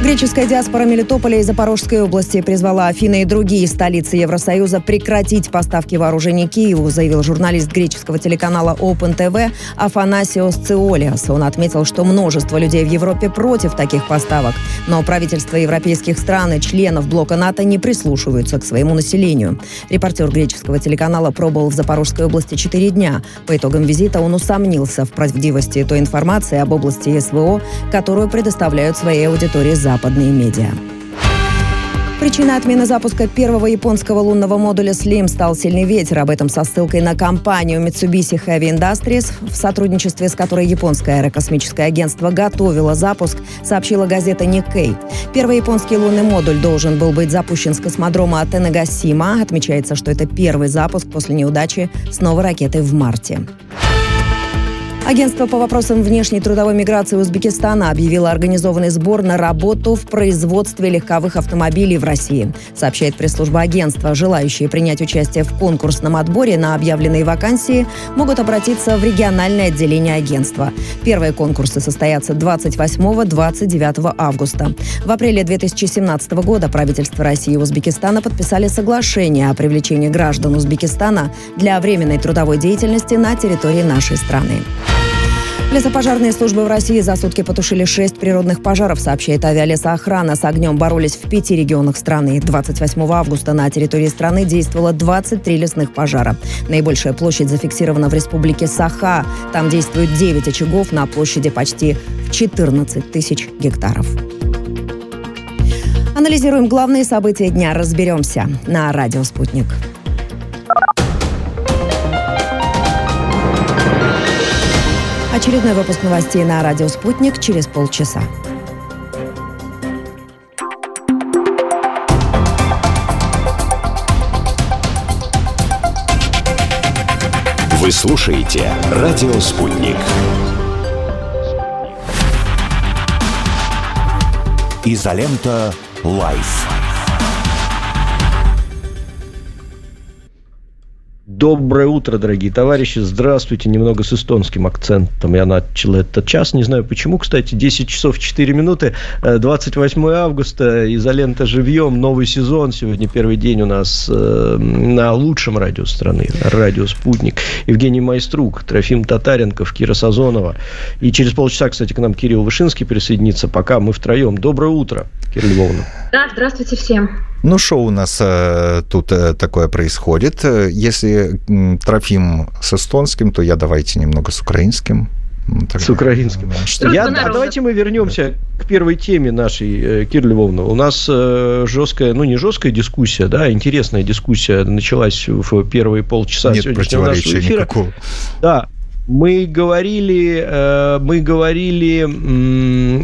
Греческая диаспора Мелитополя и Запорожской области призвала Афины и другие столицы Евросоюза прекратить поставки вооружений Киеву, заявил журналист греческого телеканала Open ти ви Афанасиос Циолиас. Он отметил, что множество людей в Европе против таких поставок, но правительства европейских стран и членов блока НАТО не прислушиваются к своему населению. Репортер греческого телеканала пробыл в Запорожской области четыре дня. По итогам визита он усомнился в правдивости той информации об области СВО, которую предоставляют своей аудитории за западные медиа. Причиной отмены запуска первого японского лунного модуля «Слим» стал сильный ветер. Об этом со ссылкой на компанию Mitsubishi Heavy Industries, в сотрудничестве с которой японское аэрокосмическое агентство готовило запуск, сообщила газета «Никкей». Первый японский лунный модуль должен был быть запущен с космодрома Танэгасима. Отмечается, что это первый запуск после неудачи с новой ракетой в марте. Агентство по вопросам внешней трудовой миграции Узбекистана объявило организованный сбор на работу в производстве легковых автомобилей в России. Сообщает пресс-служба агентства. Желающие принять участие в конкурсном отборе на объявленные вакансии могут обратиться в региональное отделение агентства. Первые конкурсы состоятся двадцать восьмого - двадцать девятого августа. В апреле две тысячи семнадцатого года правительство России и Узбекистана подписали соглашение о привлечении граждан Узбекистана для временной трудовой деятельности на территории нашей страны. Лесопожарные службы в России за сутки потушили шесть природных пожаров, сообщает авиалесоохрана. С огнем боролись в пяти регионах страны. двадцать восьмого августа на территории страны действовало двадцать три лесных пожара. Наибольшая площадь зафиксирована в республике Саха. Там действуют девять очагов на площади почти в четырнадцать тысяч гектаров. Анализируем главные события дня. Разберемся на «Радио Спутник». Очередной выпуск новостей на «Радио Спутник» через полчаса. Вы слушаете «Радио Спутник». Изолента Live. Доброе утро, дорогие товарищи. Здравствуйте. Немного с эстонским акцентом. Я начал этот час. Не знаю почему, кстати. десять часов четыре минуты. двадцать восьмое августа. Изолента живьем. Новый сезон. Сегодня первый день у нас на лучшем радио страны. Радио Спутник. Евгений Майструк, Трофим Татаренков, Кира Сазонова. И через полчаса, кстати, к нам Кирилл Вышинский присоединится. Пока мы втроем. Доброе утро, Кира Львовна. Да, здравствуйте всем. Ну, шо у нас э, тут э, такое происходит. Если э, Трофим с эстонским, то я давайте немного с украинским. Тогда. С украинским. Что? Я, а давайте мы вернемся да. к первой теме нашей, Кира Львовна. У нас жесткая, ну не жесткая дискуссия, да, интересная дискуссия началась в первые полчаса Нет сегодняшнего нашего эфира. Никакого. Да. Мы говорили, мы говорили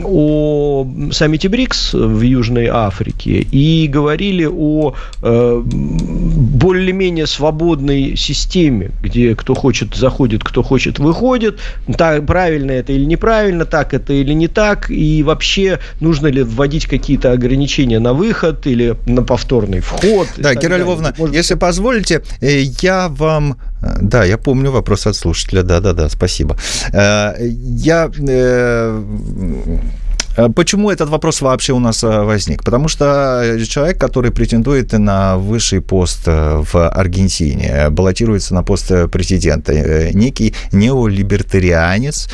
о саммите БРИКС в Южной Африке и говорили о более-менее свободной системе, где кто хочет заходит, кто хочет выходит, так, правильно это или неправильно, так это или не так, и вообще нужно ли вводить какие-то ограничения на выход или на повторный вход. Да, Кира Львовна, Может... если позволите, я вам... Да, я помню вопрос от слушателя, да-да-да, спасибо. Я... Почему этот вопрос вообще у нас возник? Потому что человек, который претендует на высший пост в Аргентине, баллотируется на пост президента, некий неолибертарианец,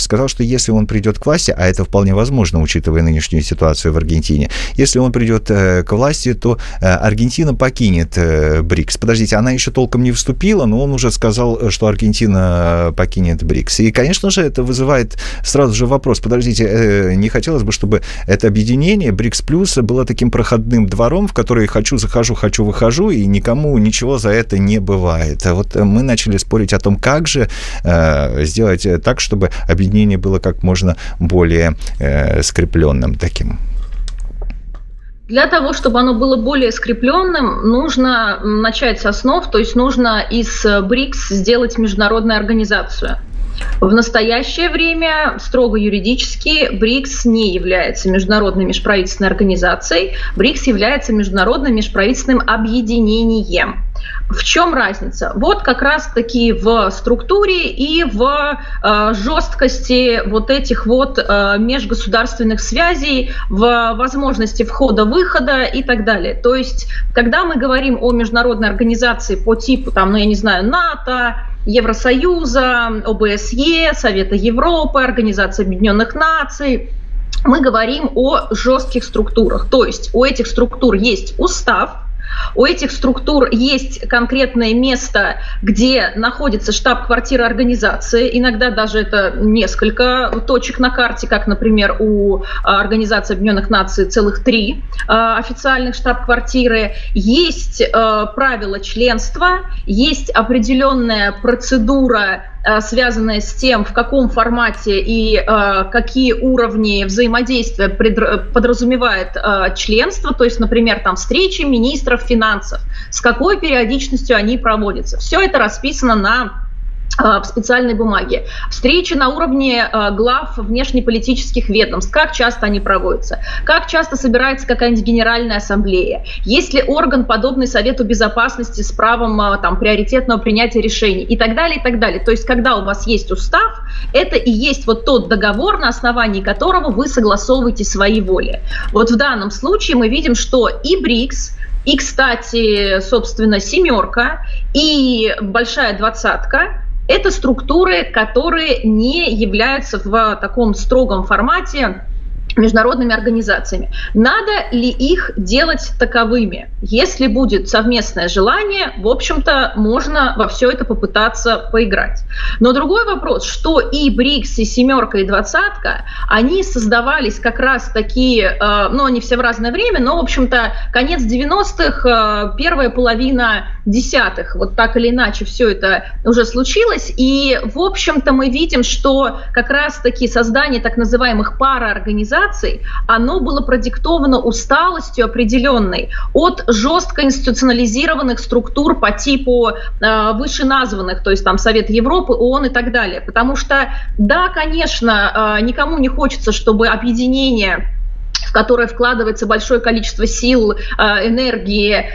сказал, что если он придет к власти, а это вполне возможно, учитывая нынешнюю ситуацию в Аргентине, если он придет к власти, то Аргентина покинет БРИКС. Подождите, она еще толком не вступила, но он уже сказал, что Аргентина покинет БРИКС. И, конечно же, это вызывает сразу же вопрос, подождите, не Не хотелось бы, чтобы это объединение БРИКС Плюс было таким проходным двором, в который хочу, захожу, хочу, выхожу, и никому ничего за это не бывает. Вот мы начали спорить о том, как же э, сделать так, чтобы объединение было как можно более э, скрепленным таким. Для того, чтобы оно было более скрепленным, нужно начать с основ, то есть нужно из БРИКС сделать международную организацию. В настоящее время, строго юридически, БРИКС не является международной межправительственной организацией. БРИКС является международным межправительственным объединением. В чем разница? Вот как раз-таки в структуре и в э, жесткости вот этих вот э, межгосударственных связей, в возможности входа-выхода и так далее. То есть, когда мы говорим о международной организации по типу, там, ну я не знаю, НАТО, Евросоюза, ОБСЕ, Совета Европы, Организации Объединенных Наций, мы говорим о жестких структурах. То есть у этих структур есть устав, у этих структур есть конкретное место, где находится штаб-квартира организации. Иногда даже это несколько точек на карте, как, например, у Организации Объединенных Наций целых три официальных штаб-квартиры. Есть правила членства, есть определенная процедура, связанная с тем, в каком формате и э, какие уровни взаимодействия пред, подразумевает э, членство, то есть, например, там встречи министров финансов, с какой периодичностью они проводятся. Все это расписано на в специальной бумаге. Встречи на уровне глав внешнеполитических ведомств. Как часто они проводятся? Как часто собирается какая-нибудь Генеральная Ассамблея? Есть ли орган, подобный Совету Безопасности с правом там, приоритетного принятия решений? И так далее, и так далее. То есть, когда у вас есть устав, это и есть вот тот договор, на основании которого вы согласовываете свои воли. Вот в данном случае мы видим, что и БРИКС, и, кстати, собственно, семерка, и большая двадцатка — это структуры, которые не являются в таком строгом формате международными организациями. Надо ли их делать таковыми? Если будет совместное желание, в общем-то, можно во все это попытаться поиграть. Но другой вопрос, что и БРИКС, и семерка, и двадцатка, они создавались как раз такие, ну, они все в разное время, но, в общем-то, конец девяностых, первая половина десятых, вот так или иначе все это уже случилось, и, в общем-то, мы видим, что как раз-таки создание так называемых параорганизаций, оно было продиктовано усталостью определенной от жестко институционализированных структур по типу э, вышеназванных, то есть там Совет Европы, ООН и так далее. Потому что, да, конечно, э, никому не хочется, чтобы объединение в которое вкладывается большое количество сил, энергии,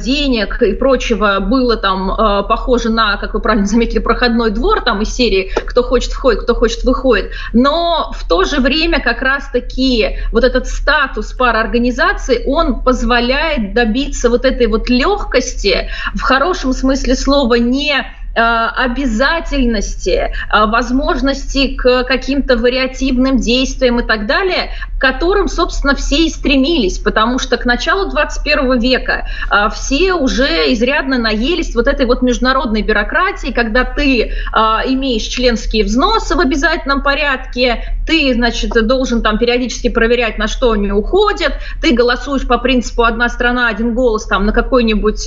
денег и прочего, было там похоже на, как вы правильно заметили, проходной двор там из серии «Кто хочет входит, кто хочет выходит». Но в то же время как раз-таки вот этот статус пароорганизации, он позволяет добиться вот этой вот легкости, в хорошем смысле слова, не обязательности, возможности к каким-то вариативным действиям и так далее, к которым, собственно, все и стремились, потому что к началу двадцать первого века все уже изрядно наелись вот этой вот международной бюрократии, когда ты имеешь членские взносы в обязательном порядке, ты, значит, должен там периодически проверять, на что они уходят, ты голосуешь по принципу «одна страна, один голос» там на какой-нибудь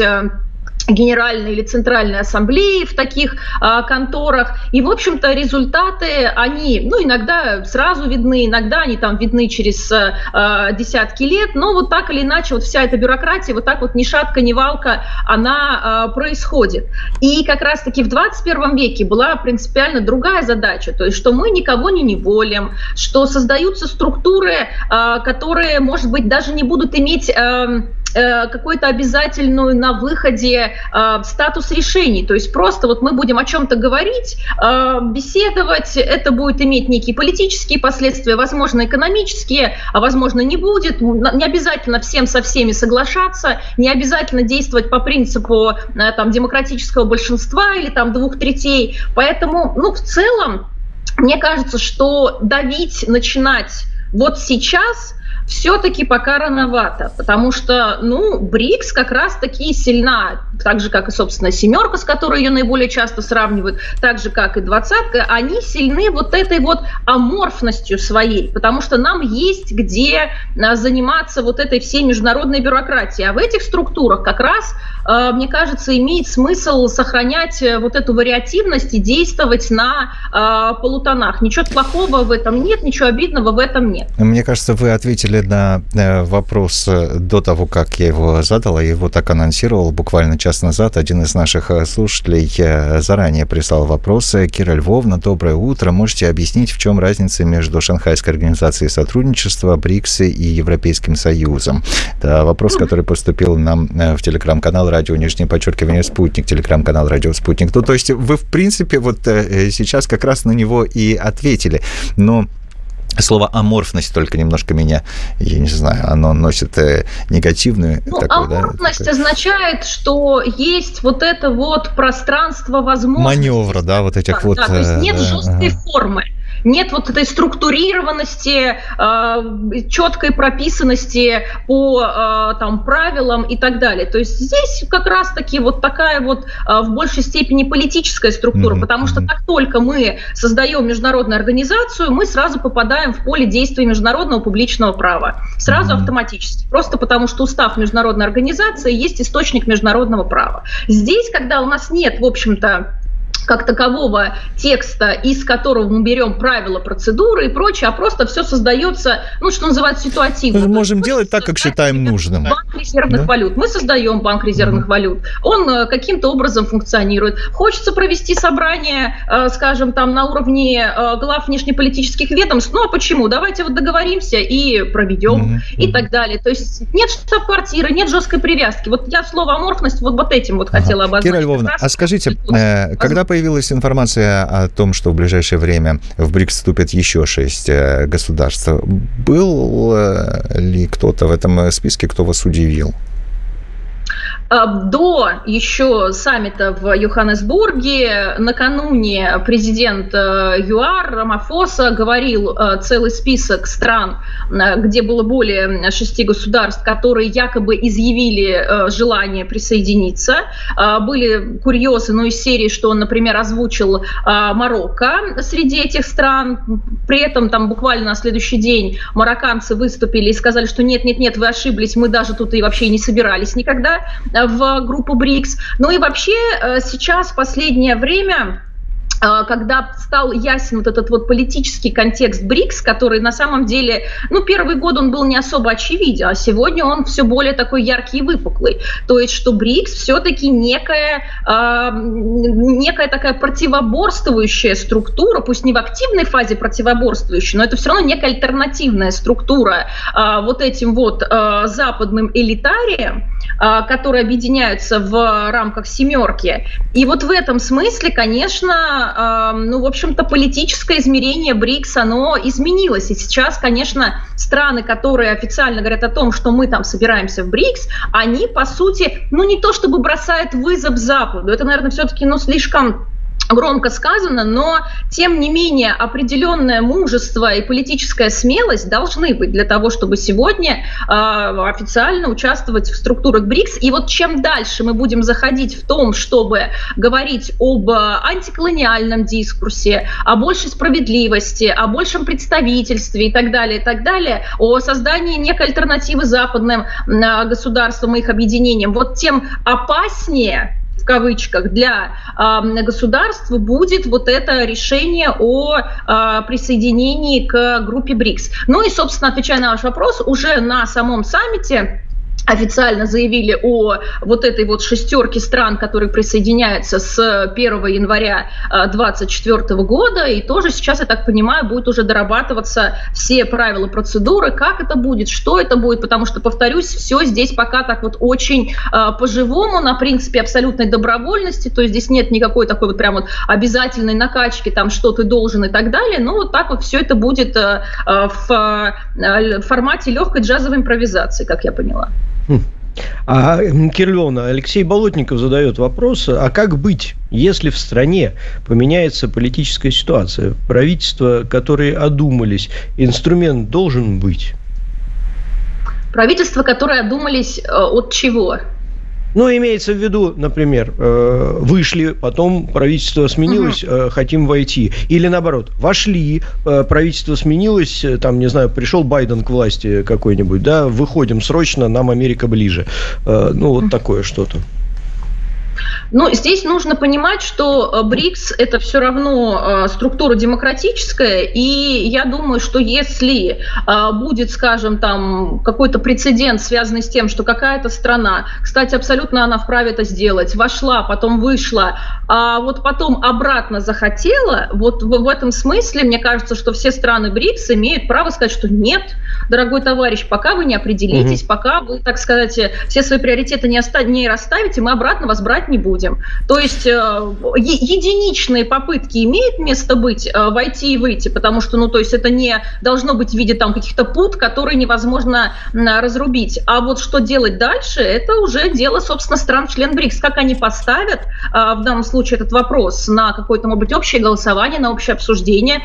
Генеральной или Центральной Ассамблеи в таких а, конторах. И, в общем-то, результаты, они, ну, иногда сразу видны, иногда они там видны через а, десятки лет, но вот так или иначе вот вся эта бюрократия, вот так вот ни шатка, ни валка, она а, происходит. И как раз-таки в двадцать первом веке была принципиально другая задача, то есть что мы никого не неволим, что создаются структуры, а, которые, может быть, даже не будут иметь а, какой-то обязательную на выходе э, статус решений. То есть просто вот мы будем о чем-то говорить, э, беседовать, это будет иметь некие политические последствия, возможно, экономические, а возможно, не будет. Не обязательно всем со всеми соглашаться, не обязательно действовать по принципу э, там, демократического большинства или там, двух третей. Поэтому, ну, в целом, мне кажется, что давить, начинать вот сейчас все-таки пока рановато, потому что, ну, БРИКС как раз-таки сильна, так же, как и, собственно, «семерка», с которой ее наиболее часто сравнивают, так же, как и «двадцатка», они сильны вот этой вот аморфностью своей, потому что нам есть где заниматься вот этой всей международной бюрократией. А в этих структурах как раз, мне кажется, имеет смысл сохранять вот эту вариативность и действовать на полутонах. Ничего плохого в этом нет, ничего обидного в этом нет. Мне кажется, вы ответили на вопрос до того, как я его задал, я его так анонсировал буквально час назад. Один из наших слушателей заранее прислал вопросы. Кира Львовна, доброе утро. Можете объяснить, в чем разница между Шанхайской организацией сотрудничества, БРИКС и Европейским Союзом? Да, вопрос, который поступил нам в телеграм-канал Радио Нижнее Подчеркивание Спутник, телеграм-канал Радио Спутник. Ну, то есть вы, в принципе, вот сейчас как раз на него и ответили. Но слово «аморфность» только немножко меня, я не знаю, оно носит негативную... Ну, такую, аморфность, да, такую... означает, что есть вот это вот пространство возможностей. Маневра, да, вот этих да, вот... Да, то есть нет да, жесткой ага. формы. Нет вот этой структурированности, э, четкой прописанности по э, там, правилам и так далее. То есть здесь как раз-таки вот такая вот э, в большей степени политическая структура, mm-hmm. потому что как только мы создаем международную организацию, мы сразу попадаем в поле действия международного публичного права. Сразу mm-hmm. автоматически. Просто потому что устав международной организации есть источник международного права. Здесь, когда у нас нет, в общем-то, как такового текста, из которого мы берем правила, процедуры и прочее, а просто все создается, ну, что называется, ситуативно. Мы можем мы делать так, как считаем нужным. Банк резервных да? валют. Мы создаем банк резервных mm-hmm. валют. Он каким-то образом функционирует. Хочется провести собрание, скажем, там, на уровне глав внешнеполитических ведомств. Ну, а почему? Давайте вот договоримся и проведем mm-hmm. и так далее. То есть нет штаб-квартиры, нет жесткой привязки. Вот я слово «аморфность» вот, вот этим вот ага. хотела обозначить. Кира Львовна, а скажите, э, когда появилась информация о том, что в ближайшее время в БРИКС вступят еще шесть государств, был ли кто-то в этом списке, кто вас удивил? До еще саммита в Йоханнесбурге накануне президент ЮАР Рамафоса говорил целый список стран, где было более шести государств, которые якобы изъявили желание присоединиться. Были курьезы, ну, из серии, что он, например, озвучил Марокко среди этих стран. При этом там буквально на следующий день марокканцы выступили и сказали, что нет-нет-нет, вы ошиблись, мы даже тут и вообще не собирались никогда в группу БРИКС. Ну и вообще сейчас, в последнее время, когда стал ясен вот этот вот политический контекст БРИКС, который на самом деле, ну, первый год он был не особо очевиден, а сегодня он все более такой яркий и выпуклый. То есть, что БРИКС все-таки некая, э, некая такая противоборствующая структура, пусть не в активной фазе противоборствующая, но это все равно некая альтернативная структура э, вот этим вот э, западным элитариям, э, которые объединяются в рамках «семерки». И вот в этом смысле, конечно, ну, в общем-то, политическое измерение БРИКС, оно изменилось. И сейчас, конечно, страны, которые официально говорят о том, что мы там собираемся в БРИКС, они, по сути, ну, не то чтобы бросают вызов Западу. Это, наверное, все-таки, ну, слишком громко сказано, но, тем не менее, определенное мужество и политическая смелость должны быть для того, чтобы сегодня э, официально участвовать в структурах БРИКС. И вот чем дальше мы будем заходить в том, чтобы говорить об антиколониальном дискурсе, о большей справедливости, о большем представительстве и так далее, и так далее, о создании некой альтернативы западным э, государствам и их объединениям, вот тем опаснее, в кавычках, для э, государства будет вот это решение о э, присоединении к группе БРИКС. Ну и, собственно, отвечая на ваш вопрос, уже на самом саммите официально заявили о вот этой вот шестерке стран, которые присоединяются с первого января две тысячи двадцать четвёртого года, и тоже сейчас, я так понимаю, будут уже дорабатываться все правила, процедуры, как это будет, что это будет, потому что, повторюсь, все здесь пока так вот очень э, по-живому, на принципе абсолютной добровольности, то есть здесь нет никакой такой вот прям вот обязательной накачки, там, что ты должен и так далее, но вот так вот все это будет э, э, в э, формате легкой джазовой импровизации, как я поняла. А, Кира Львовна, Алексей Болотников задает вопрос, а как быть, если в стране поменяется политическая ситуация? Правительства, которые одумались, инструмент должен быть? Правительства, которые одумались от чего? Ну, имеется в виду, например, вышли, потом правительство сменилось, угу. хотим войти. Или наоборот, вошли, правительство сменилось, там, не знаю, пришел Байден к власти какой-нибудь, да, выходим срочно, нам Америка ближе. Ну, вот угу. такое что-то. Ну, здесь нужно понимать, что БРИКС – это все равно э, структура демократическая, и я думаю, что если э, будет, скажем, там какой-то прецедент, связанный с тем, что какая-то страна, кстати, абсолютно она вправе это сделать, вошла, потом вышла, а вот потом обратно захотела, вот в, в этом смысле, мне кажется, что все страны БРИКС имеют право сказать, что нет, дорогой товарищ, пока вы не определитесь, угу. пока вы, так сказать, все свои приоритеты не, оста- не расставите, мы обратно вас брать не будем. То есть э, единичные попытки имеют место быть, э, войти и выйти, потому что, ну, то есть это не должно быть в виде там каких-то пут, которые невозможно э, разрубить. А вот что делать дальше, это уже дело, собственно, стран-член БРИКС. Как они поставят э, в данном случае этот вопрос на какое-то, может быть, общее голосование, на общее обсуждение,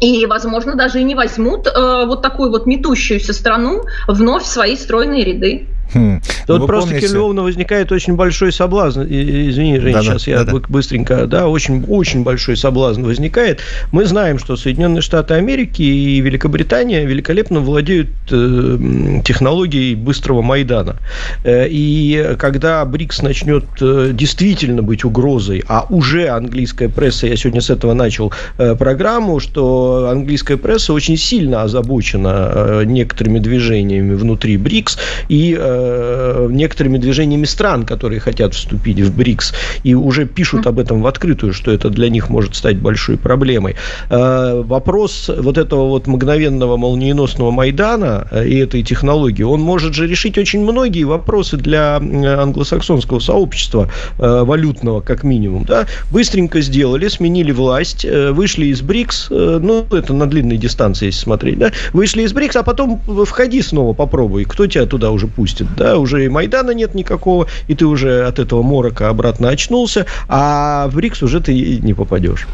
и, возможно, даже и не возьмут э, вот такую вот метущуюся страну вновь в свои стройные ряды. Хм. Тут вы просто, помните... Кира Львовна, возникает очень большой соблазн. Извини, Женя, да, сейчас да, я да, быстренько... Да, очень, очень большой соблазн возникает. Мы знаем, что Соединенные Штаты Америки и Великобритания великолепно владеют э, технологией быстрого Майдана. Э, и когда БРИКС начнет э, действительно быть угрозой, а уже английская пресса, я сегодня с этого начал э, программу, что английская пресса очень сильно озабочена э, некоторыми движениями внутри БРИКС и э, некоторыми движениями стран, которые хотят вступить в БРИКС, и уже пишут об этом в открытую, что это для них может стать большой проблемой. Вопрос вот этого вот мгновенного молниеносного Майдана и этой технологии, он может же решить очень многие вопросы для англосаксонского сообщества валютного, как минимум. Да? Быстренько сделали, сменили власть, вышли из БРИКС, ну, это на длинной дистанции, если смотреть, да? Вышли из БРИКС, а потом входи снова, попробуй, кто тебя туда уже пустит? Да, уже и Майдана нет никакого, и ты уже от этого морока обратно очнулся, а в БРИКС уже ты не попадешь.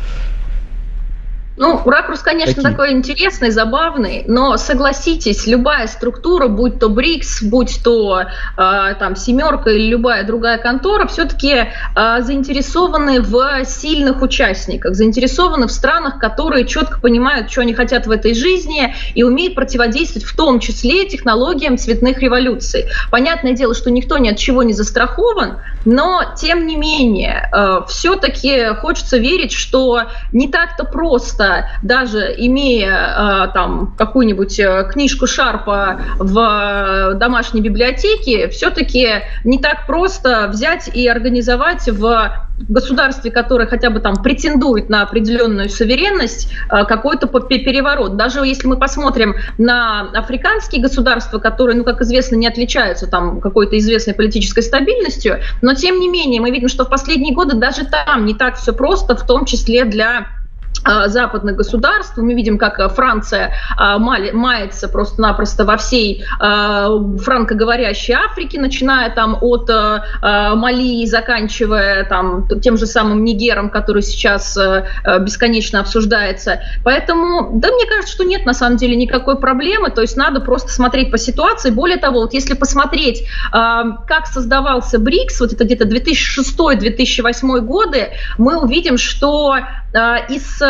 Ну, ракурс, конечно, Какие? такой интересный, забавный, но согласитесь, любая структура, будь то БРИКС, будь то э, там «семерка» или любая другая контора, все-таки э, заинтересованы в сильных участниках, заинтересованы в странах, которые четко понимают, что они хотят в этой жизни и умеют противодействовать в том числе технологиям цветных революций. Понятное дело, что никто ни от чего не застрахован, но тем не менее, э, все-таки хочется верить, что не так-то просто, даже имея э, там какую-нибудь книжку Шарпа в домашней библиотеке, все-таки не так просто взять и организовать в государстве, которое хотя бы там претендует на определенную суверенность, э, какой-то переворот. Даже если мы посмотрим на африканские государства, которые, ну, как известно, не отличаются там какой-то известной политической стабильностью, но тем не менее мы видим, что в последние годы даже там не так все просто, в том числе для западных государств. Мы видим, как Франция мается просто-напросто во всей франкоговорящей Африке, начиная там от Мали и заканчивая там тем же самым Нигером, который сейчас бесконечно обсуждается. Поэтому, да, мне кажется, что нет на самом деле никакой проблемы, то есть надо просто смотреть по ситуации. Более того, вот если посмотреть, как создавался БРИКС, вот это где-то две тысячи шестой — две тысячи восьмой годы, мы увидим, что из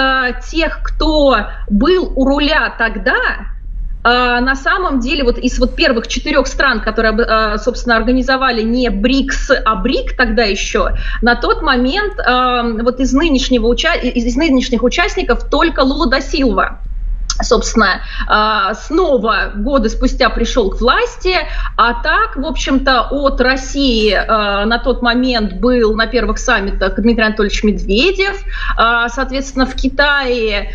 тех, кто был у руля тогда, на самом деле вот из вот первых четырех стран, которые, собственно, организовали не БРИКС, а БРИК тогда еще, на тот момент вот из, нынешнего уча... из нынешних участников только Лула да Силва, собственно, снова годы спустя пришел к власти, а так, в общем-то, от России на тот момент был на первых саммитах Дмитрий Анатольевич Медведев, соответственно, в Китае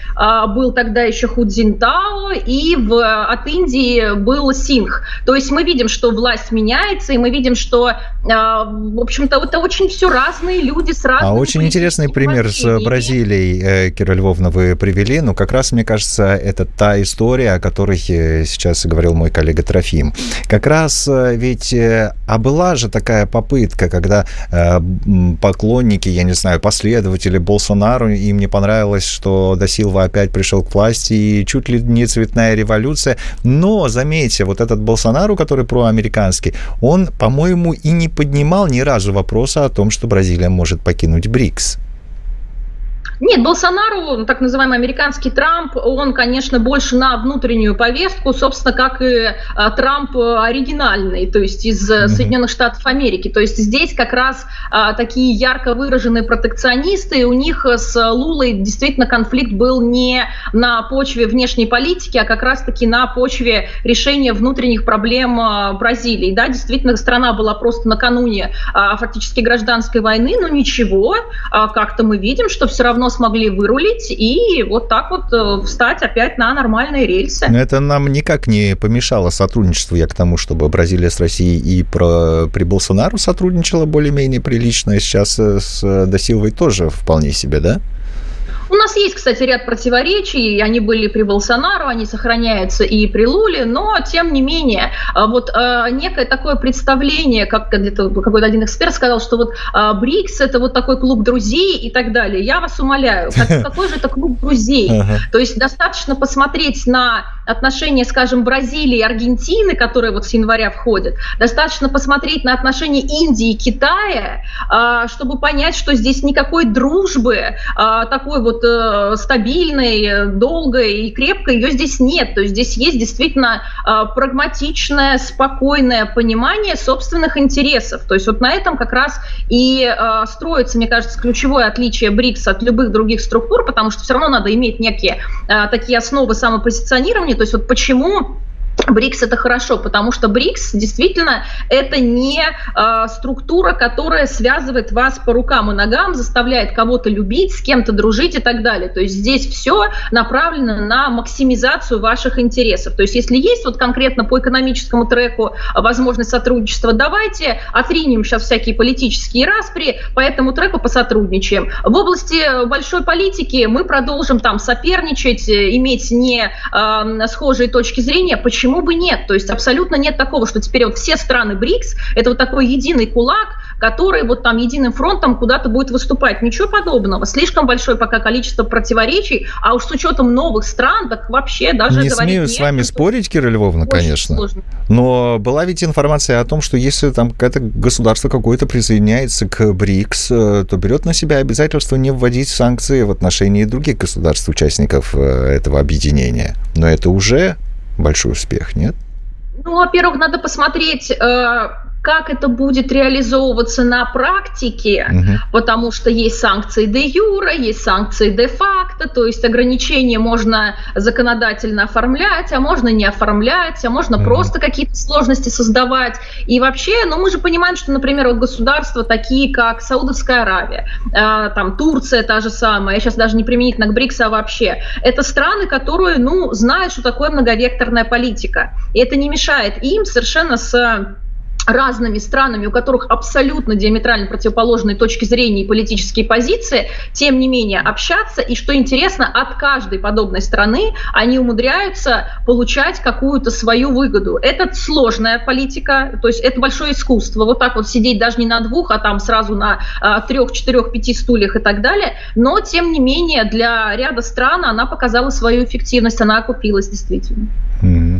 был тогда еще Ху Цзиньтао, и в, от Индии был Сингх. То есть мы видим, что власть меняется, и мы видим, что, в общем-то, это очень все разные люди с разными... А очень интересный пример с Бразилией, Кира Львовна, вы привели, но как раз, мне кажется, это Это та история, о которой сейчас говорил мой коллега Трофим. Как раз ведь, а была же такая попытка, когда поклонники, я не знаю, последователи Болсонару, им не понравилось, что да Силва опять пришел к власти, и чуть ли не цветная революция. Но, заметьте, вот этот Болсонару, который проамериканский, он, по-моему, и не поднимал ни разу вопроса о том, что Бразилия может покинуть БРИКС. Нет, Болсонару, так называемый американский Трамп, он, конечно, больше на внутреннюю повестку, собственно, как и Трамп оригинальный, то есть из mm-hmm. Соединенных Штатов Америки. То есть здесь как раз а, такие ярко выраженные протекционисты, и у них с Лулой действительно конфликт был не на почве внешней политики, а как раз-таки на почве решения внутренних проблем Бразилии. Да, действительно, страна была просто накануне а, фактически гражданской войны, но ничего, а, как-то мы видим, что все равно смогли вырулить и вот так вот встать опять на нормальные рельсы. Но это нам никак не помешало сотрудничеству. Я к тому, чтобы Бразилия с Россией и про, при Болсонару сотрудничала более-менее прилично. И сейчас с да Силвой тоже вполне себе, да? У нас есть, кстати, ряд противоречий, они были при Болсонару, они сохраняются и при Луле, но, тем не менее, вот э, некое такое представление, как какой-то один эксперт сказал, что вот э, БРИКС — это вот такой клуб друзей и так далее. Я вас умоляю, как, какой же это клуб друзей? Uh-huh. То есть достаточно посмотреть на отношения, скажем, Бразилии и Аргентины, которые вот с января входят, достаточно посмотреть на отношения Индии и Китая, э, чтобы понять, что здесь никакой дружбы, э, такой вот стабильной, долгой и крепкой, ее здесь нет. То есть здесь есть действительно прагматичное, спокойное понимание собственных интересов. То есть вот на этом как раз и строится, мне кажется, ключевое отличие БРИКС от любых других структур, потому что все равно надо иметь некие такие основы самопозиционирования. То есть вот почему БРИКС — это хорошо, потому что БРИКС действительно это не э, структура, которая связывает вас по рукам и ногам, заставляет кого-то любить, с кем-то дружить и так далее. То есть здесь все направлено на максимизацию ваших интересов. То есть если есть вот конкретно по экономическому треку возможность сотрудничества, давайте отринем сейчас всякие политические распри, по этому треку посотрудничаем. В области большой политики мы продолжим там соперничать, иметь не э, схожие точки зрения. Почему? Почему бы нет? То есть абсолютно нет такого, что теперь вот все страны БРИКС — это вот такой единый кулак, который вот там единым фронтом куда-то будет выступать. Ничего подобного. Слишком большое пока количество противоречий, а уж с учетом новых стран, так вообще даже не говорить... Не смею с вами нет, спорить, Кира Львовна, конечно. Сложно. Но была ведь информация о том, что если там какое-то государство какое-то присоединяется к БРИКС, то берет на себя обязательство не вводить санкции в отношении других государств-участников этого объединения. Но это уже большой успех, нет? Ну, во-первых, надо посмотреть... как это будет реализовываться на практике, угу. потому что есть санкции де юре, есть санкции де факто, то есть ограничения можно законодательно оформлять, а можно не оформлять, а можно угу. просто какие-то сложности создавать. И вообще, ну мы же понимаем, что, например, вот государства такие, как Саудовская Аравия, э, там Турция та же самая, я сейчас даже не применительно к БРИКС, а вообще, это страны, которые, ну, знают, что такое многовекторная политика. И это не мешает им совершенно с... разными странами, у которых абсолютно диаметрально противоположные точки зрения и политические позиции, тем не менее общаться, и, что интересно, от каждой подобной страны они умудряются получать какую-то свою выгоду. Это сложная политика, то есть это большое искусство, вот так вот сидеть даже не на двух, а там сразу на а, трех, четырех, пяти стульях и так далее, но, тем не менее, для ряда стран она показала свою эффективность, она окупилась действительно. Mm-hmm.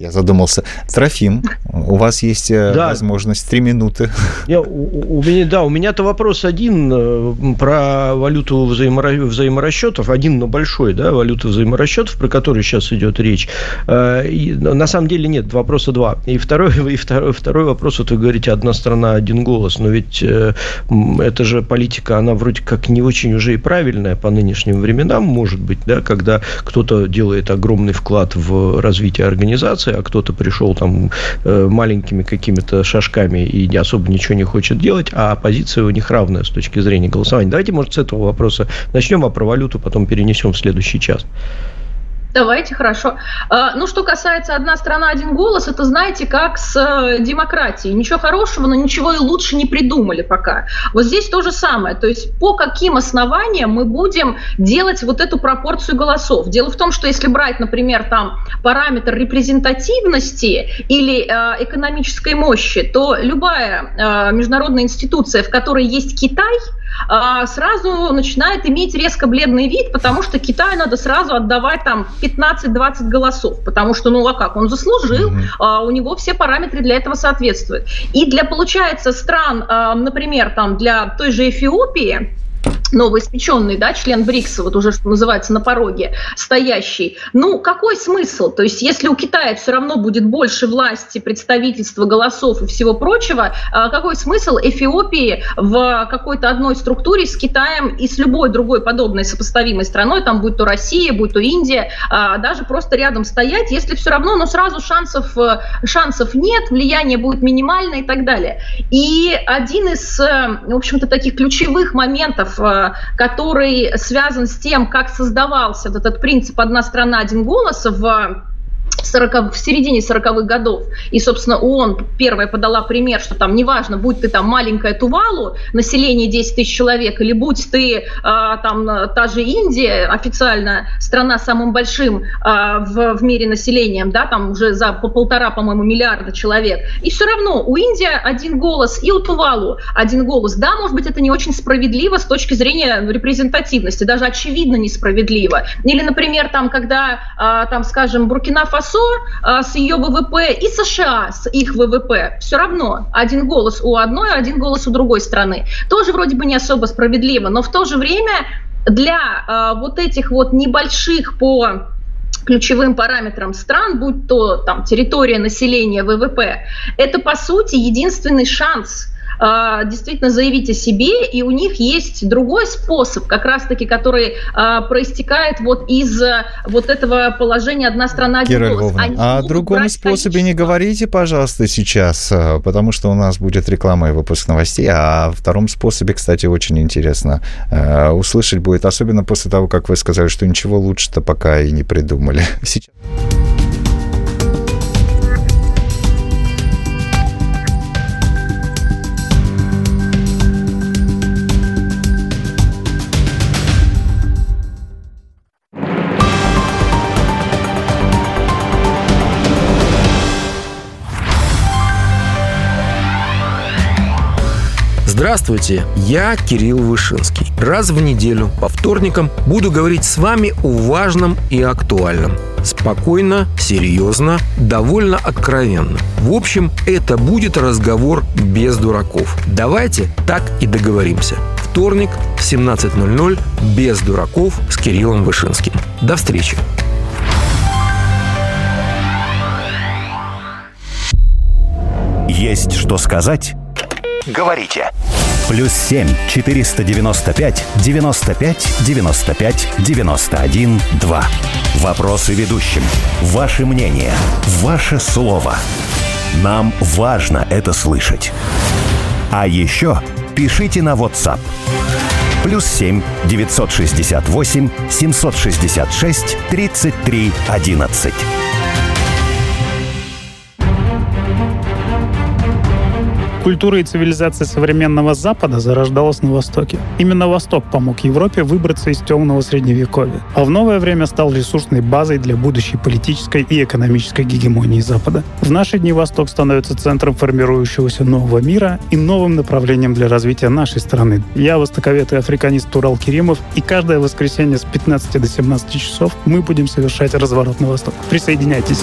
Я задумался. Трофим, у вас есть да. возможность, три минуты. Я, у, у меня, да, у меня-то вопрос один про валюту взаимора... взаиморасчетов, один, но большой, да, валюта взаиморасчетов, про которую сейчас идет речь. И, на самом деле нет, вопроса два. И второй, и второй, второй вопрос, вот вы говорите, одна страна, один голос, но ведь эта же политика, она вроде как не очень уже и правильная по нынешним временам, может быть, да, когда кто-то делает огромный вклад в развитие организации, а кто-то пришел там маленькими какими-то шажками и особо ничего не хочет делать, а позиция у них равная с точки зрения голосования. Давайте, может, с этого вопроса начнем, а про валюту потом перенесем в следующий час. Давайте, хорошо. Ну, что касается «одна страна, один голос», это, знаете, как с демократией. Ничего хорошего, но ничего и лучше не придумали пока. Вот здесь то же самое. То есть по каким основаниям мы будем делать вот эту пропорцию голосов? Дело в том, что если брать, например, там параметр репрезентативности или э, экономической мощи, то любая э, международная институция, в которой есть Китай, сразу начинает иметь резко бледный вид, потому что Китаю надо сразу отдавать там пятнадцать-двадцать голосов, потому что, ну а как, он заслужил, mm-hmm. у него все параметры для этого соответствуют. И для, получается, стран, например, там, для той же Эфиопии, новоиспеченный, да, член БРИКС, вот уже, что называется, на пороге стоящий. Ну, какой смысл? То есть, если у Китая все равно будет больше власти, представительства, голосов и всего прочего, какой смысл Эфиопии в какой-то одной структуре с Китаем и с любой другой подобной сопоставимой страной, там будь то Россия, будь то Индия, даже просто рядом стоять, если все равно, но сразу шансов, шансов нет, влияние будет минимальное и так далее. И один из, в общем-то, таких ключевых моментов, который связан с тем, как создавался вот этот принцип «одна страна, один голос» в сороковых, в середине сороковых годов, и, собственно, ООН первая подала пример, что там неважно, будь ты там маленькая Тувалу, население десять тысяч человек, или будь ты э, там та же Индия, официально страна с самым большим э, в, в мире населением, да, там уже за по полтора, по-моему, миллиарда человек, и все равно у Индии один голос и у Тувалу один голос. Да, может быть, это не очень справедливо с точки зрения репрезентативности, даже очевидно несправедливо. Или, например, там, когда, э, там, скажем, Буркина-Фасо с ее ВВП и США с их ВВП. Все равно один голос у одной, один голос у другой страны. Тоже вроде бы не особо справедливо, но в то же время для э, вот этих вот небольших по ключевым параметрам стран, будь то там территория, население, ВВП, это по сути единственный шанс действительно заявить о себе, и у них есть другой способ, как раз-таки, который а, проистекает вот из вот этого положения «одна страна, один голос». О другом способе количество. Не говорите, пожалуйста, сейчас, потому что у нас будет реклама и выпуск новостей, а о втором способе, кстати, очень интересно э, услышать будет, особенно после того, как вы сказали, что ничего лучше-то пока и не придумали. Сейчас. Здравствуйте, я Кирилл Вышинский. Раз в неделю, по вторникам, буду говорить с вами о важном и актуальном. Спокойно, серьезно, довольно откровенно. В общем, это будет разговор без дураков. Давайте так и договоримся. Вторник в семнадцать ноль ноль «Без дураков» с Кириллом Вышинским. До встречи. Есть что сказать? Говорите. Плюс семь четыреста девяносто пять девяносто пять девяносто пять девяносто один два. Вопросы ведущим. Ваше мнение. Ваше слово. Нам важно это слышать. А еще пишите на WhatsApp. Плюс семь девятьсот шестьдесят восемь семьсот шестьдесят шесть тридцать три одиннадцать. Культура и цивилизация современного Запада зарождалась на Востоке. Именно Восток помог Европе выбраться из темного Средневековья, а в новое время стал ресурсной базой для будущей политической и экономической гегемонии Запада. В наши дни Восток становится центром формирующегося нового мира и новым направлением для развития нашей страны. Я востоковед и африканист Турал Керимов, и каждое воскресенье с пятнадцати до семнадцати часов мы будем совершать разворот на Восток. Присоединяйтесь!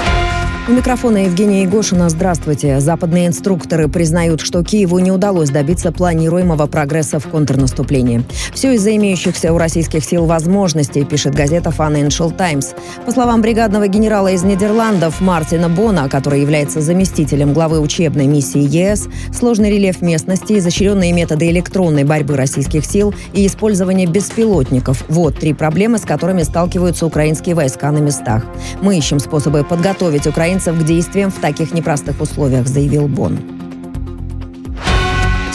У микрофона Евгения Егошина. Здравствуйте. Западные инструкторы признают, что Киеву не удалось добиться планируемого прогресса в контрнаступлении. Все из-за имеющихся у российских сил возможностей, пишет газета Financial Times. По словам бригадного генерала из Нидерландов Мартина Бона, который является заместителем главы учебной миссии ЕС, сложный рельеф местности, изощренные методы электронной борьбы российских сил и использование беспилотников – вот три проблемы, с которыми сталкиваются украинские войска на местах. «Мы ищем способы подготовить украинцев к действиям в таких непростых условиях», — заявил Бон.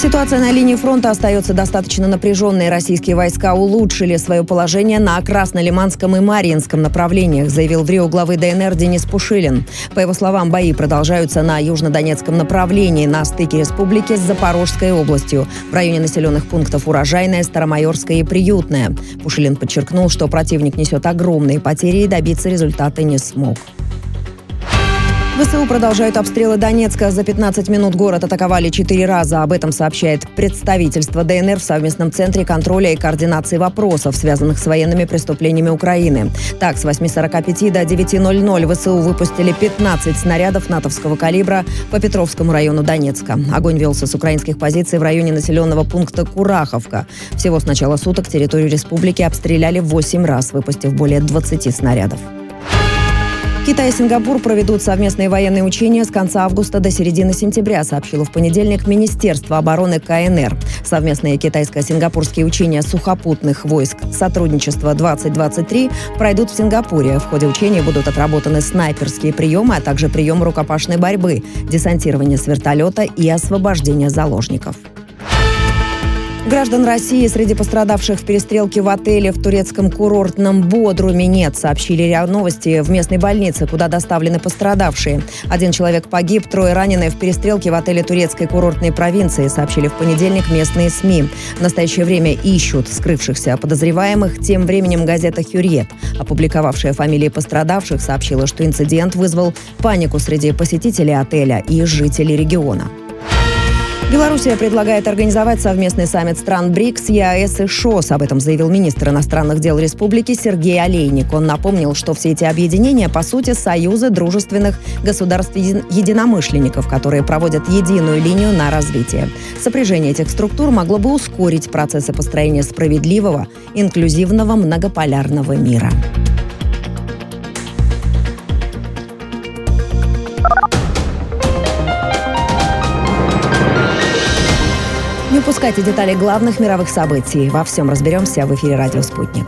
Ситуация на линии фронта остается достаточно напряженной. Российские войска улучшили свое положение на Краснолиманском и Марьинском направлениях, заявил в Рио главы ДНР Денис Пушилин. По его словам, бои продолжаются на южнодонецком направлении на стыке республики с Запорожской областью в районе населенных пунктов Урожайная, Старомайорская и Приютная. Пушилин подчеркнул, что противник несет огромные потери и добиться результата не смог. ВСУ продолжают обстрелы Донецка. За пятнадцать минут город атаковали четыре раза. Об этом сообщает представительство ДНР в совместном центре контроля и координации вопросов, связанных с военными преступлениями Украины. Так, с восемь сорок пять до девять ноль ноль ВСУ выпустили пятнадцать снарядов натовского калибра по Петровскому району Донецка. Огонь велся с украинских позиций в районе населенного пункта Кураховка. Всего с начала суток территорию республики обстреляли восемь раз, выпустив более двадцати снарядов. Китай и Сингапур проведут совместные военные учения с конца августа до середины сентября, сообщило в понедельник Министерство обороны КНР. Совместные китайско-сингапурские учения сухопутных войск сотрудничества двадцать двадцать три пройдут в Сингапуре. В ходе учений будут отработаны снайперские приемы, а также приемы рукопашной борьбы, десантирование с вертолета и освобождение заложников. Граждан России среди пострадавших в перестрелке в отеле в турецком курортном Бодруме нет, сообщили РИА Новости. В местной больнице, куда доставлены пострадавшие. Один человек погиб, трое ранены в перестрелке в отеле турецкой курортной провинции, сообщили в понедельник местные СМИ. В настоящее время ищут скрывшихся подозреваемых. Тем временем газета «Хюрьет», опубликовавшая фамилии пострадавших, сообщила, что инцидент вызвал панику среди посетителей отеля и жителей региона. Белоруссия предлагает организовать совместный саммит стран БРИКС, ЕАЭС и ШОС. Об этом заявил министр иностранных дел республики Сергей Олейник. Он напомнил, что все эти объединения, по сути, союзы дружественных государств-единомышленников, которые проводят единую линию на развитие. Сопряжение этих структур могло бы ускорить процессы построения справедливого, инклюзивного, многополярного мира. Не упускайте детали главных мировых событий. Во всем разберемся в эфире «Радио Спутник».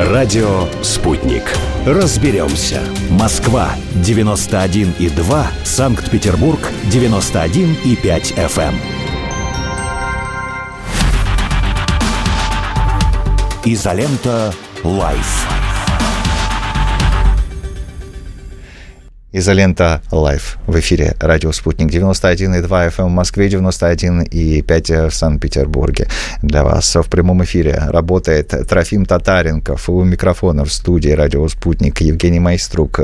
«Радио Спутник». Разберемся. Москва девяносто один и два, Санкт-Петербург девяносто один и пять эф эм. Изолента Live. Изолента Live в эфире Радио Спутник, девяносто один и два эф эм в Москве, девяносто один и пять в Санкт-Петербурге. Для вас в прямом эфире работает Трофим Татаренков. У микрофона в студии Радио Спутник Евгений Майструк.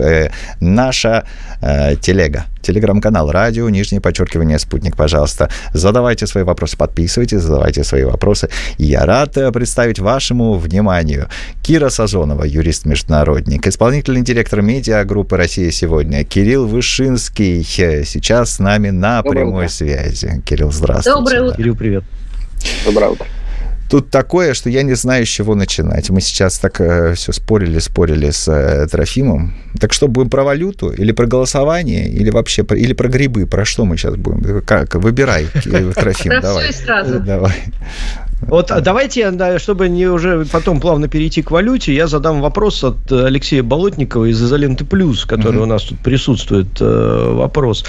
Наша э, телега. Телеграм-канал Радио, нижнее подчеркивание Спутник. Пожалуйста, задавайте свои вопросы, подписывайтесь, задавайте свои вопросы. Я рад представить вашему вниманию Кира Сазонова, юрист-международник, исполнительный директор медиагруппы «Россия сегодня», Кирилл Вышинский сейчас с нами на Доброе прямой утро. связи. Кирилл, здравствуйте. Доброе утро. Кирилл, привет. Доброе утро. Тут такое, что я не знаю, с чего начинать. Мы сейчас так э, все спорили, спорили с э, Трофимом. Так что, будем про валюту или про голосование, или вообще про, или про грибы? Про что мы сейчас будем? Как? Выбирай, Трофим, давай. Про все и сразу. Давай. Вот давайте, чтобы не уже потом плавно перейти к валюте, я задам вопрос от Алексея Болотникова из «Изоленты Плюс», который mm-hmm. у нас тут присутствует. Вопрос.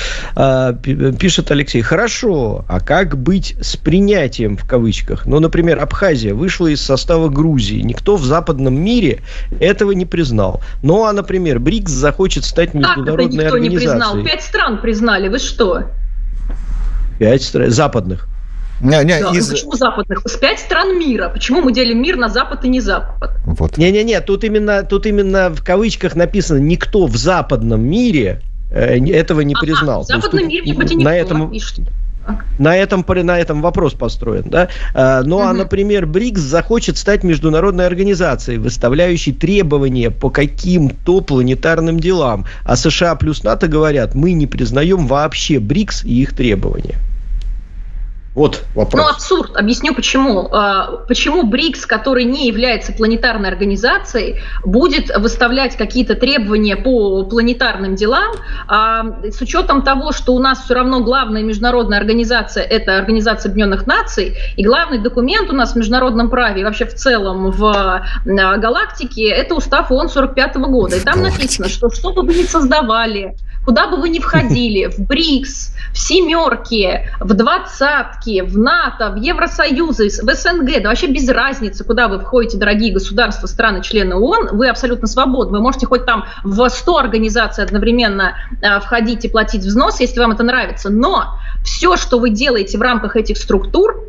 Пишет Алексей: хорошо, а как быть с принятием в кавычках? Ну, например, Абхазия вышла из состава Грузии. Никто в западном мире этого не признал. Ну, а, например, БРИКС захочет стать международной так, организацией. Никто не признал. Пять стран признали. Вы что? Пять стран. Западных. Не, не, да, из... Почему западных? Пять стран мира. Почему мы делим мир на запад и не запад? Вот. Не-не-не, тут именно, тут именно в кавычках написано: никто в западном мире э, этого не ага, признал. В западном мире не никто. На этом... И что? На этом, на этом вопрос построен, да? Ну, а, например, БРИКС захочет стать международной организацией, выставляющей требования по каким-то планетарным делам. А США плюс НАТО говорят: мы не признаем вообще БРИКС и их требования. Вот вопрос. Ну, абсурд. Объясню, почему. Почему БРИКС, который не является планетарной организацией, будет выставлять какие-то требования по планетарным делам, с учетом того, что у нас все равно главная международная организация — это Организация Объединенных Наций, и главный документ у нас в международном праве и вообще в целом в галактике — это устав ООН сорок пятого года. И там написано, что что бы вы ни создавали, куда бы вы ни входили, в БРИКС, в семерке, в двадцатке, в НАТО, в Евросоюзе, в СНГ, да вообще без разницы, куда вы входите, дорогие государства, страны, члены ООН, вы абсолютно свободны. Вы можете хоть там в сто организаций одновременно э, входить и платить взнос, если вам это нравится. Но все, что вы делаете в рамках этих структур,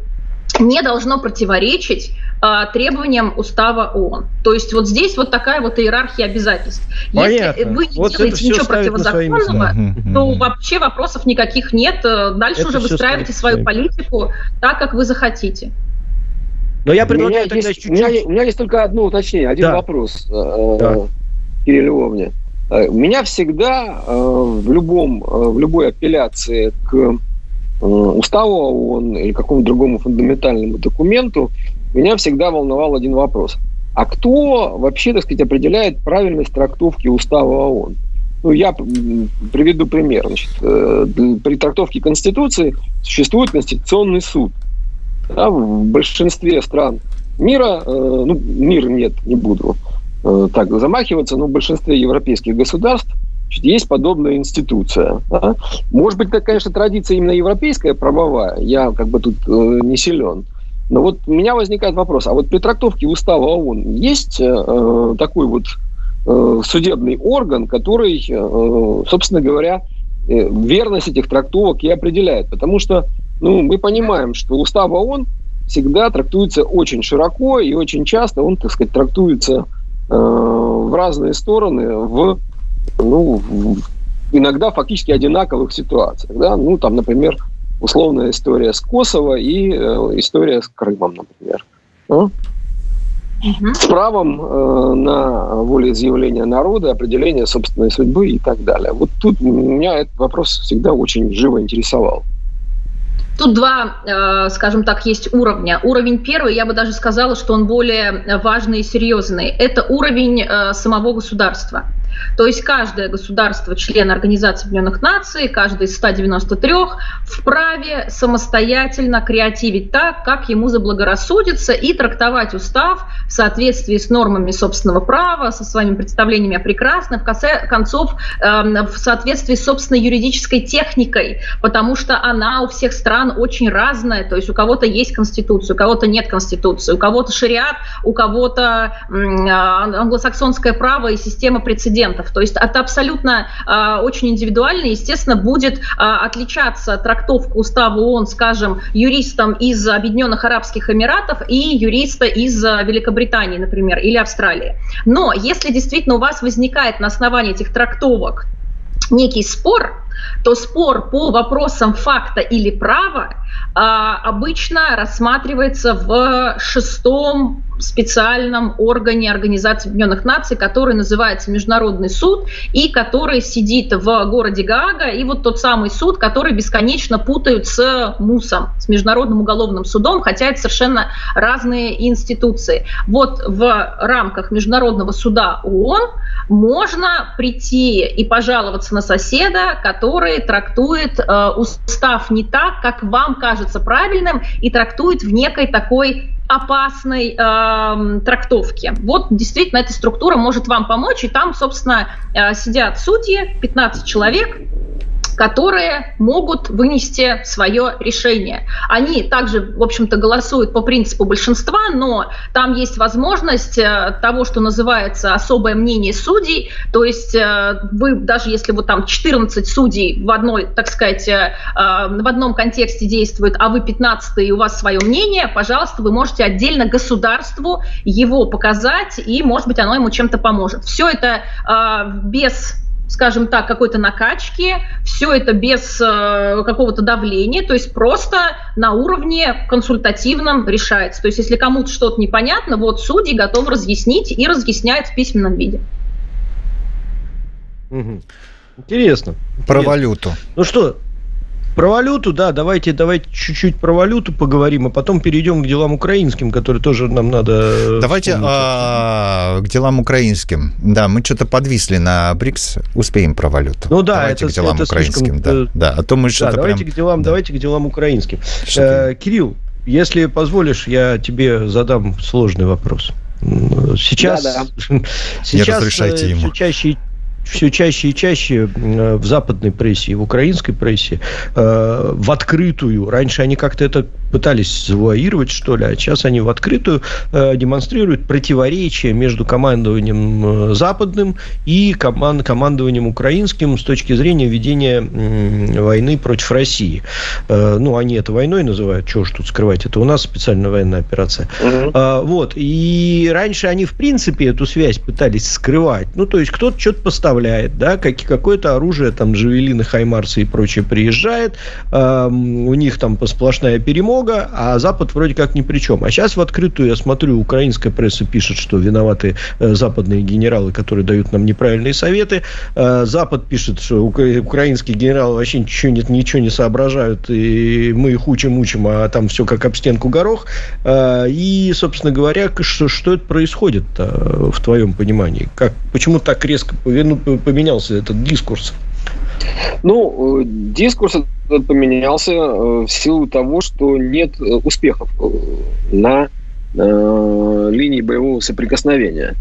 не должно противоречить э, требованиям устава ООН. То есть вот здесь вот такая вот иерархия обязательств. Понятно. Если вы не вот делаете ничего противозаконного, то вообще вопросов никаких нет. Дальше это уже выстраивайте свою политику так, как вы захотите. Но я предлагаю у тогда есть, чуть-чуть... У меня, у меня есть только одно уточнение, один да. вопрос, да. Кирилл Львовне. Меня всегда в, любом, в любой апелляции к... Уставу ООН или какому-то другому фундаментальному документу, меня всегда волновал один вопрос. А кто вообще, так сказать, определяет правильность трактовки Устава ООН? Ну, я приведу пример. Значит, при трактовке Конституции существует Конституционный суд. Да, в большинстве стран мира, ну, мир нет, не буду так замахиваться, но в большинстве европейских государств есть подобная институция. Да? Может быть, это, конечно, традиция именно европейская, правовая. Я как бы тут э, не силен. Но вот у меня возникает вопрос. А вот при трактовке Устава ООН есть э, такой вот э, судебный орган, который, э, собственно говоря, э, верность этих трактовок и определяет? Потому что ну, мы понимаем, что Устав ООН всегда трактуется очень широко, и очень часто он, так сказать, трактуется э, в разные стороны, в ну, иногда фактически одинаковых ситуациях. Да? Ну, там, например, условная история с Косово и э, история с Крымом, например. А? Угу. С правом э, на волеизъявление народа, определение собственной судьбы и так далее. Вот тут меня этот вопрос всегда очень живо интересовал. Тут два, скажем так, есть уровня. Уровень первый, я бы даже сказала, что он более важный и серьезный. Это уровень самого государства. То есть каждое государство, член Организации Объединенных Наций, каждый из ста девяноста трёх, вправе самостоятельно креативить так, как ему заблагорассудится, и трактовать устав в соответствии с нормами собственного права, со своими представлениями о прекрасном, в конце концов, в соответствии с собственной юридической техникой, потому что она у всех стран очень разное, то есть у кого-то есть конституция, у кого-то нет конституции, у кого-то шариат, у кого-то англосаксонское право и система прецедентов. президентов. То есть это абсолютно э, очень индивидуально. Естественно, будет э, отличаться трактовка устава ООН, скажем, юристом из Объединенных Арабских Эмиратов и юриста из э, Великобритании, например, или Австралии. Но если действительно у вас возникает на основании этих трактовок некий спор, то спор по вопросам факта или права а, обычно рассматривается в шестом специальном органе Организации Объединенных Наций, который называется Международный суд, и который сидит в городе Гаага, и вот тот самый суд, который бесконечно путают с МУСом, с Международным уголовным судом, хотя это совершенно разные институции. Вот в рамках Международного суда ООН можно прийти и пожаловаться на соседа, который трактует э, устав не так, как вам кажется правильным, и трактует в некой такой опасной э, трактовке. Вот действительно эта структура может вам помочь, и там, собственно, э, сидят судьи, пятнадцать человек, которые могут вынести свое решение. Они также, в общем-то, голосуют по принципу большинства, но там есть возможность того, что называется особое мнение судей, то есть вы, даже если вот там четырнадцать судей в одной, так сказать, в одном контексте действуют, а вы пятнадцатый и у вас свое мнение, пожалуйста, вы можете отдельно государству его показать, и, может быть, оно ему чем-то поможет. Все это без, скажем так, какой-то накачки, все это без э, какого-то давления, то есть просто на уровне консультативном решается. То есть если кому-то что-то непонятно, вот судьи готовы разъяснить и разъясняют в письменном виде. Угу. Интересно. Про Интересно. валюту. Ну что, про валюту, да, давайте, давайте чуть-чуть про валюту поговорим, а потом перейдем к делам украинским, которые тоже нам надо... Давайте а, к делам украинским. Да, мы что-то подвисли на БРИКС, успеем про валюту. Ну да, давайте это, к делам это украинским. Слишком... Да, да, а то мы что-то да, давайте, прям... к делам, да. давайте к делам украинским. Э, Кирилл, если позволишь, я тебе задам сложный вопрос. Сейчас... Да, да. Сейчас не разрешайте ему. Чаще... Все чаще и чаще в западной прессе и в украинской прессе э, в открытую, раньше они как-то это пытались завуалировать, что ли, а сейчас они в открытую э, демонстрируют противоречие между командованием западным и коман- командованием украинским с точки зрения ведения э, войны против России. Э, ну, они это войной называют, чего ж тут скрывать, это у нас специальная военная операция. Mm-hmm. Э, вот, и раньше они, в принципе, эту связь пытались скрывать. Ну, то есть, кто-то что-то поставил, да, как, какое-то оружие, там, джавелины, хаймарсы и прочее приезжает, э, у них там сплошная перемога, а Запад вроде как ни при чем. А сейчас в открытую, я смотрю, украинская пресса пишет, что виноваты э, западные генералы, которые дают нам неправильные советы. Э, Запад пишет, что укра- украинские генералы вообще ничего, нет, ничего не соображают, и мы их учим-учим, а там все как об стенку горох. Э, и, собственно говоря, что, что это происходит-то, в твоем понимании? Как, почему так резко повинуются? Поменялся этот дискурс? Ну, дискурс поменялся в силу того, что нет успехов на э, линии боевого соприкосновения.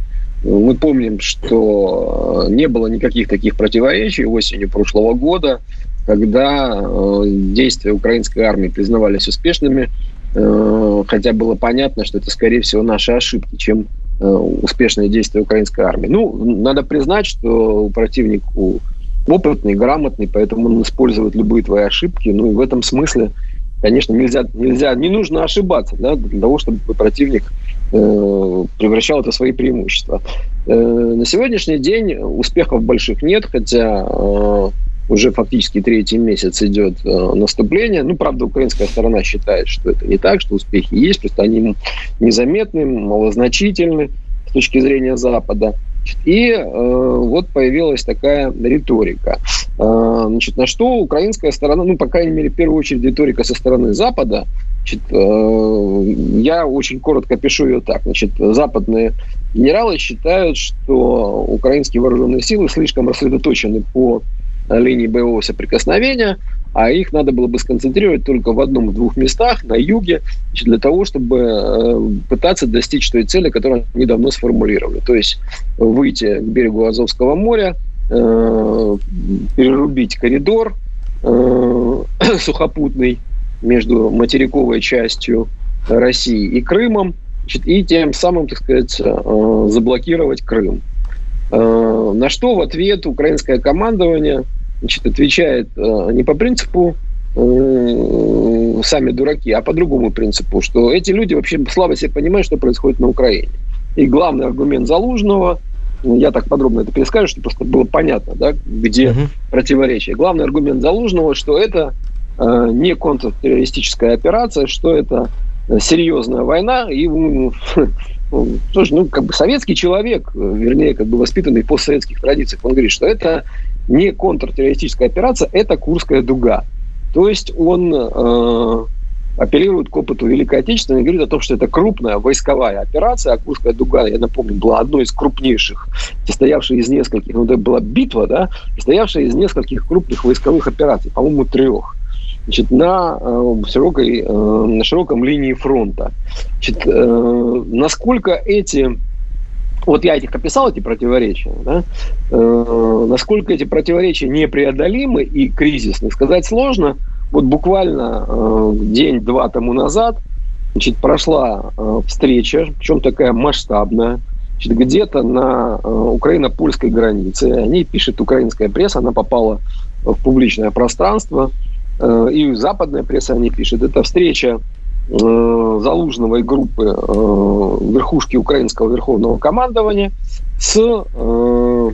Мы помним, что не было никаких таких противоречий осенью прошлого года, когда э, действия украинской армии признавались успешными, э, хотя было понятно, что это, скорее всего, наши ошибки, чем успешные действия украинской армии. Ну, надо признать, что противник опытный, грамотный, поэтому он использует любые твои ошибки. Ну, и в этом смысле, конечно, нельзя, нельзя, не нужно ошибаться, да, для того, чтобы противник э, превращал это в свои преимущества. Э, на сегодняшний день успехов больших нет, хотя э, уже фактически третий месяц идет э, наступление. Ну, правда, украинская сторона считает, что это не так, что успехи есть, просто они незаметны, малозначительны с точки зрения Запада. И э, вот появилась такая риторика. Э, значит, на что украинская сторона, ну, по крайней мере, в первую очередь риторика со стороны Запада, значит, э, я очень коротко пишу ее так. Значит, западные генералы считают, что украинские вооруженные силы слишком рассредоточены по линии боевого соприкосновения, а их надо было бы сконцентрировать только в одном-двух местах на юге, для того, чтобы пытаться достичь той цели, которую они давно сформулировали. То есть выйти к берегу Азовского моря, перерубить коридор сухопутный между материковой частью России и Крымом, и тем самым, так сказать, заблокировать Крым. На что в ответ украинское командование, значит, отвечает не по принципу сами дураки, а по другому принципу, что эти люди вообще слабо себе понимают, что происходит на Украине. И главный аргумент Залужного, я так подробно это перескажу, чтобы просто было понятно, да, где угу. противоречие. Главный аргумент Залужного, что это э, не контртеррористическая операция, что это серьезная война, и ну, тоже, ну, как бы советский человек, вернее, как бы воспитанный в постсоветских традициях, он говорит, что это не контртеррористическая операция, это Курская дуга. То есть он э, апеллирует к опыту Великой Отечественной и говорит о том, что это крупная войсковая операция. А Курская дуга, я напомню, была одной из крупнейших, состоявшей из нескольких, ну, это была битва, да, состоявшая из нескольких крупных войсковых операций, по-моему, трех, значит, на, э, широкой, э, на широком линии фронта. Значит, э, насколько эти... Вот я этих описал, эти противоречия. Да? Э, насколько эти противоречия непреодолимы и кризисны, сказать сложно. Вот буквально э, день-два тому назад, значит, прошла э, встреча, причем такая масштабная, значит, где-то на э, украино-польской границе. О ней пишет украинская пресса, она попала в публичное пространство. Э, и западная пресса о ней пишет. Это встреча Залужного и группы э, верхушки украинского верховного командования с э,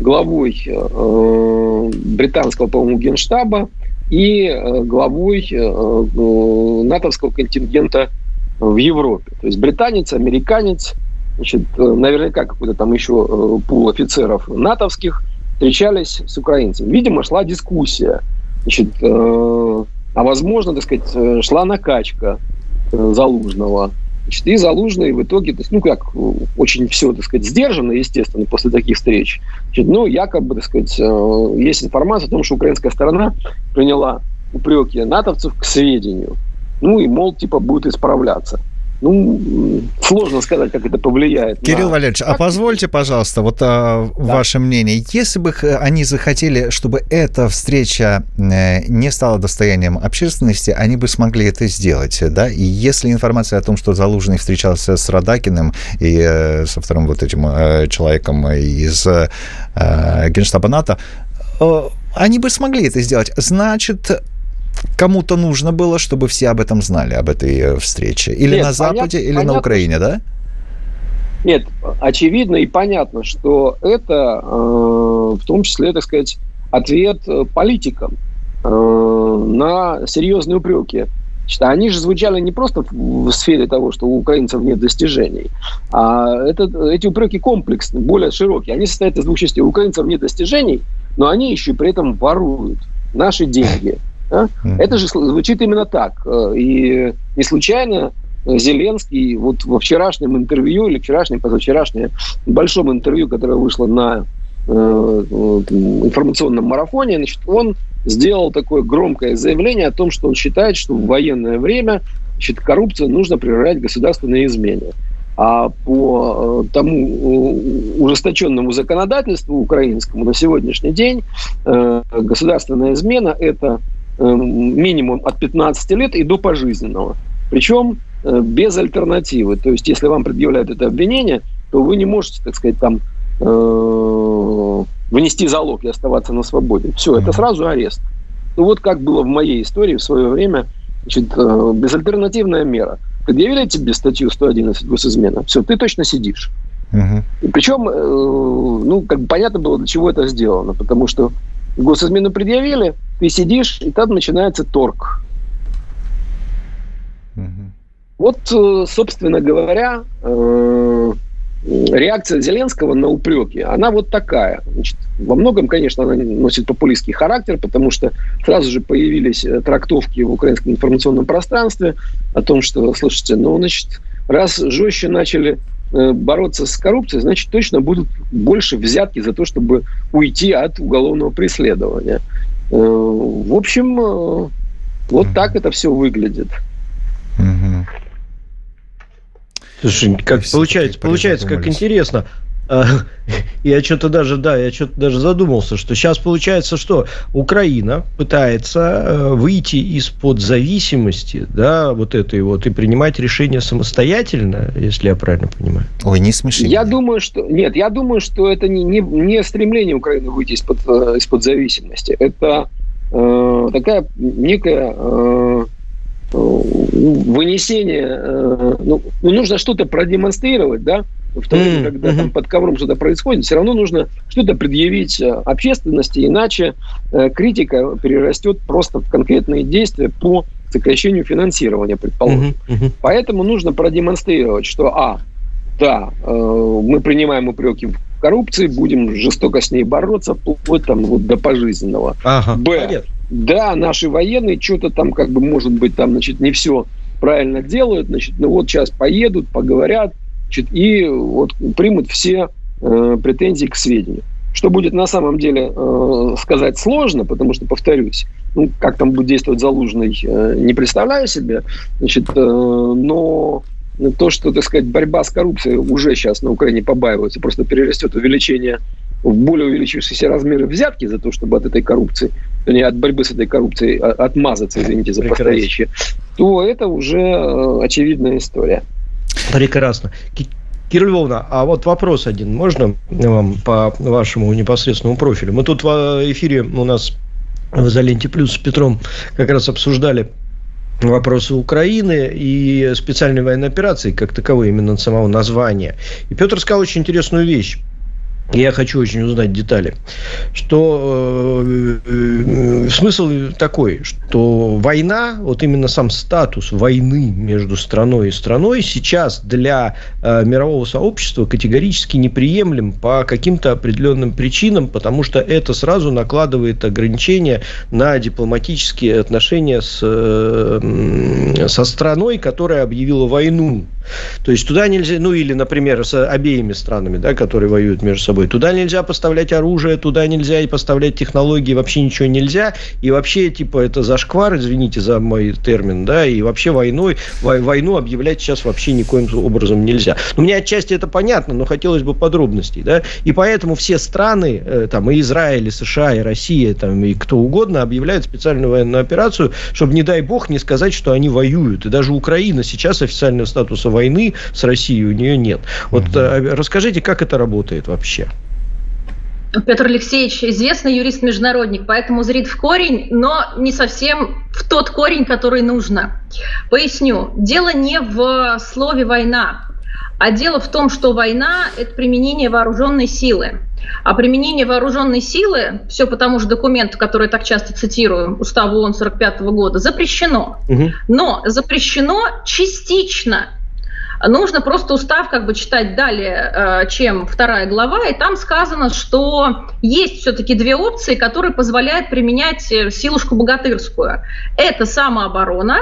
главой э, британского, по-моему, генштаба и э, главой э, натовского контингента в Европе. То есть британец, американец, значит, наверняка какой-то там еще пул офицеров натовских встречались с украинцем. Видимо, шла дискуссия. Значит, э, а возможно, так сказать, шла накачка Залужного. Значит, и Залужный в итоге, ну как, очень все, так сказать, сдержанно, естественно, после таких встреч. Значит, ну, якобы, так сказать, есть информация о том, что украинская сторона приняла упреки натовцев к сведению. Ну и, мол, типа, будет исправляться. Ну, сложно сказать, как это повлияет. Кирилл на... Валерьевич, а позвольте, пожалуйста, вот а, да. ваше мнение. Если бы они захотели, чтобы эта встреча не стала достоянием общественности, они бы смогли это сделать, да? И если информация о том, что Залужный встречался с Радакиным и э, со вторым вот этим э, человеком из э, Генштаба НАТО, э, они бы смогли это сделать. Значит... Кому-то нужно было, чтобы все об этом знали, об этой встрече. Или Нет, на Западе, понятно, или понятно, на Украине, да? Нет, очевидно и понятно, что это э, в том числе, так сказать, ответ политикам э, на серьезные упреки. Значит, они же звучали не просто в сфере того, что у украинцев нет достижений, а это, эти упреки комплексны, более широкие. Они состоят из двух частей. У украинцев нет достижений, но они еще при этом воруют наши деньги. Да? Это же звучит именно так. И не случайно Зеленский вот во вчерашнем интервью, или вчерашнем, позавчерашнем большом интервью, которое вышло на э, информационном марафоне, значит, он сделал такое громкое заявление о том, что он считает, что в военное время, значит, коррупцию нужно превращать в государственные измены. А по тому ужесточенному законодательству украинскому на сегодняшний день э, государственная измена – это минимум от пятнадцати лет и до пожизненного. Причем без альтернативы. То есть, если вам предъявляют это обвинение, то вы не можете, так сказать, там э, внести залог и оставаться на свободе. Все, это сразу арест. Ну вот как было в моей истории в свое время, значит, э, безальтернативная мера. Предъявили тебе статью сто одиннадцать госизмена, все, ты точно сидишь. Uh-huh. И причем, э, ну, как бы понятно было, для чего это сделано. Потому что госизмену предъявили, ты сидишь, и там начинается торг. Mm-hmm. Вот, собственно говоря, реакция Зеленского на упреки, она вот такая. Значит, во многом, конечно, она носит популистский характер, потому что сразу же появились трактовки в украинском информационном пространстве о том, что, слушайте, ну, значит, раз жестче начали бороться с коррупцией, значит, точно будут больше взятки за то, чтобы уйти от уголовного преследования. В общем, вот так это все выглядит. Слушай, как, получается, получается, как интересно. я что-то даже, да, я что-то даже задумался, что сейчас получается, что Украина пытается выйти из-под зависимости, да, вот этой вот, и принимать решения самостоятельно, если я правильно понимаю. Ой, не смеши меня. Я думаю, что... Нет, я думаю, что это не, не, не стремление Украины выйти из-под, из-под зависимости. Это э, такая некая... Э, вынесение, ну, нужно что-то продемонстрировать, да, в то время, mm-hmm. когда там под ковром что-то происходит, все равно нужно что-то предъявить общественности, иначе критика перерастет просто в конкретные действия по сокращению финансирования, предположим. Mm-hmm. Mm-hmm. Поэтому нужно продемонстрировать, что, а, да, мы принимаем упреки в коррупции, будем жестоко с ней бороться, вплоть там вот до пожизненного. Ага. Б. Да, наши военные что-то там, как бы, может быть, там, значит, не все правильно делают, значит, ну вот сейчас поедут, поговорят, значит, и вот примут все э, претензии к сведению. Что будет на самом деле э, сказать сложно, потому что, повторюсь, ну, как там будет действовать Залужный, э, не представляю себе, значит, э, но то, что, так сказать, борьба с коррупцией уже сейчас на Украине побаивается, просто перерастет увеличение в более увеличившиеся размеры взятки за то, чтобы от этой коррупции, не от борьбы с этой коррупцией отмазаться, извините за просторечие, то это уже очевидная история. Прекрасно. Кира Львовна, а вот вопрос один можно вам по вашему непосредственному профилю? Мы тут в эфире у нас в «Изоленте Плюс» с Петром как раз обсуждали вопросы Украины и специальной военной операции, как таковой, именно самого названия. И Петр сказал очень интересную вещь. Я хочу очень узнать детали. Что э, э, смысл такой, что война, вот именно сам статус войны между страной и страной сейчас для э, мирового сообщества категорически неприемлем по каким-то определенным причинам, потому что это сразу накладывает ограничения на дипломатические отношения с, э, со страной, которая объявила войну. То есть туда нельзя, ну или, например, с обеими странами, да, которые воюют между собой. Туда нельзя поставлять оружие, туда нельзя и поставлять технологии, вообще ничего нельзя. И вообще, типа, это зашквар, извините за мой термин, да, и вообще войной, войну объявлять сейчас вообще никоим образом нельзя. Но мне отчасти это понятно, но хотелось бы подробностей, да. И поэтому все страны, там, и Израиль, и США, и Россия, там, и кто угодно объявляют специальную военную операцию, чтобы, не дай бог, не сказать, что они воюют. И даже Украина сейчас официального статуса войны с Россией у нее нет. Вот mm-hmm. расскажите, как это работает вообще? Петр Алексеевич известный юрист-международник, поэтому зрит в корень, но не совсем в тот корень, который нужно. Поясню. Дело не в слове «война», а дело в том, что война — это применение вооруженной силы. А применение вооруженной силы, все по тому же документу, который я так часто цитирую, Уставу ООН сорок пятого года, запрещено. Угу. Но запрещено частично. Нужно просто устав как бы читать далее, чем вторая глава, и там сказано, что есть все-таки две опции, которые позволяют применять силушку богатырскую. Это самооборона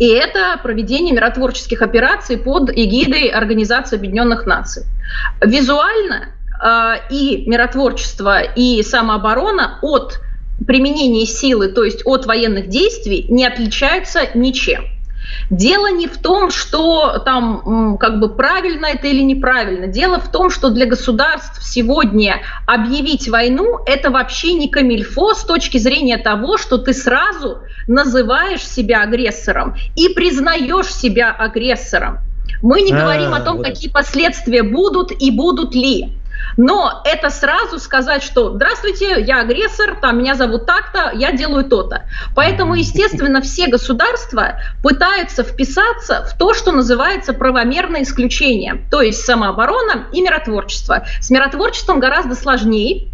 и это проведение миротворческих операций под эгидой Организации Объединенных Наций. Визуально и миротворчество, и самооборона от применения силы, то есть от военных действий, не отличаются ничем. Дело не в том, что там как бы правильно это или неправильно. Дело в том, что для государств сегодня объявить войну — это вообще не камильфо с точки зрения того, что ты сразу называешь себя агрессором и признаешь себя агрессором. Мы не говорим о том, какие последствия будут и будут ли. Но это сразу сказать, что «Здравствуйте, я агрессор, там, меня зовут так-то, я делаю то-то». Поэтому, естественно, все государства пытаются вписаться в то, что называется правомерное исключение, то есть самооборона и миротворчество. С миротворчеством гораздо сложнее,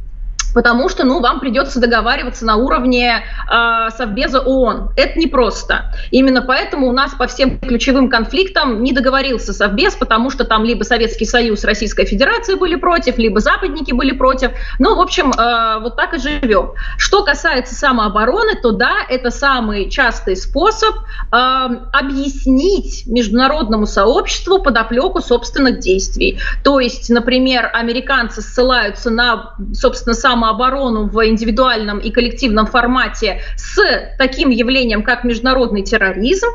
потому что ну, вам придется договариваться на уровне э, Совбеза ООН. Это непросто. Именно поэтому у нас по всем ключевым конфликтам не договорился Совбез, потому что там либо Советский Союз, Российская Федерация были против, либо западники были против. Ну, в общем, э, вот так и живем. Что касается самообороны, то да, это самый частый способ э, объяснить международному сообществу подоплеку собственных действий. То есть, например, американцы ссылаются на, собственно, самооборону, оборону в индивидуальном и коллективном формате с таким явлением, как международный терроризм.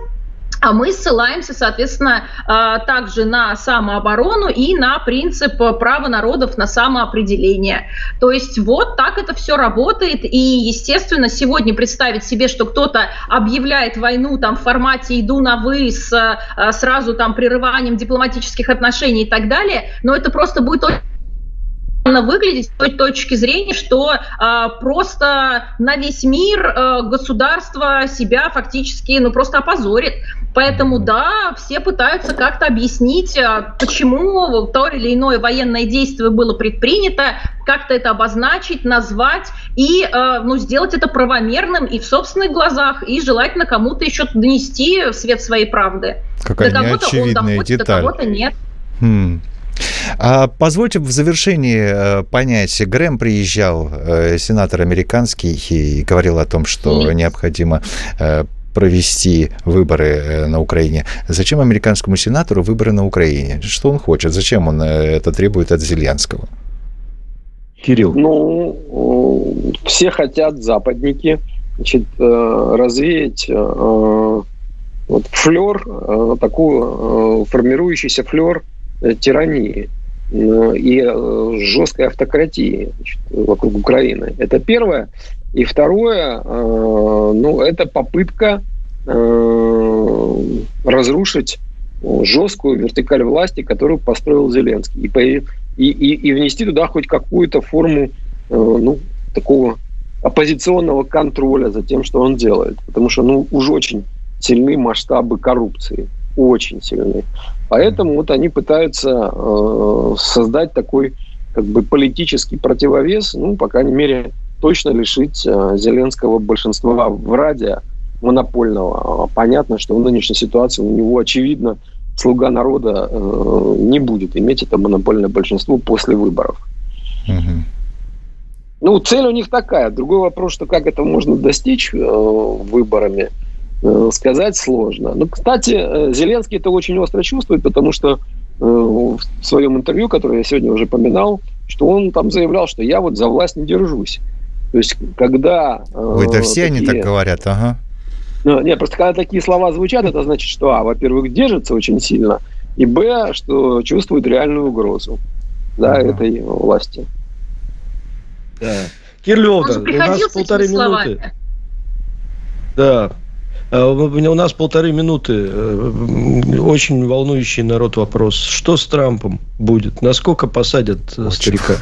А мы ссылаемся, соответственно, также на самооборону и на принцип права народов на самоопределение. То есть вот так это все работает. И, естественно, сегодня представить себе, что кто-то объявляет войну там в формате «иду на вы» с сразу там прерыванием дипломатических отношений и так далее, но это просто будет очень... выглядеть с той точки зрения, что э, просто на весь мир э, государство себя фактически ну, просто опозорит. Поэтому да, все пытаются как-то объяснить, почему то или иное военное действие было предпринято, как-то это обозначить, назвать и э, ну, сделать это правомерным и в собственных глазах, и желательно кому-то еще донести свет своей правды. Какая неочевидная деталь. До кого-то нет. Хм. А позвольте в завершении понять, Грэм приезжал, сенатор американский, и говорил о том, что необходимо провести выборы на Украине. Зачем американскому сенатору выборы на Украине? Что он хочет? Зачем он это требует от Зеленского? Кирилл. Ну, все хотят, западники, значит, развеять... Вот флер, такую формирующийся флер тирании и жесткой автократии, значит, вокруг Украины. Это первое. И второе, ну, это попытка разрушить жесткую вертикаль власти, которую построил Зеленский, и, по, и, и, и внести туда хоть какую-то форму, ну, такого оппозиционного контроля за тем, что он делает. Потому что, ну, уж очень сильны масштабы коррупции, очень сильны. Поэтому вот они пытаются э, создать такой как бы политический противовес, ну, по крайней мере, точно лишить э, Зеленского большинства в Раде монопольного. Понятно, что в нынешней ситуации у него, очевидно, слуга народа э, не будет иметь это монопольное большинство после выборов. Mm-hmm. Ну, цель у них такая. Другой вопрос, что как это можно достичь э, выборами, сказать сложно. Но, кстати, Зеленский это очень остро чувствует, потому что в своем интервью, которое я сегодня уже поминал, что он там заявлял, что я вот за власть не держусь. То есть, когда... Ой, да все такие... они так говорят, ага. Ну, нет, просто когда такие слова звучат, это значит, что, а, во-первых, держится очень сильно, и, б, что чувствует реальную угрозу, да, ага, этой власти. Да. Кирлёга, у нас полторы минуты. Да. У нас полторы минуты. Очень волнующий народ вопрос. Что с Трампом будет? Насколько посадят старика?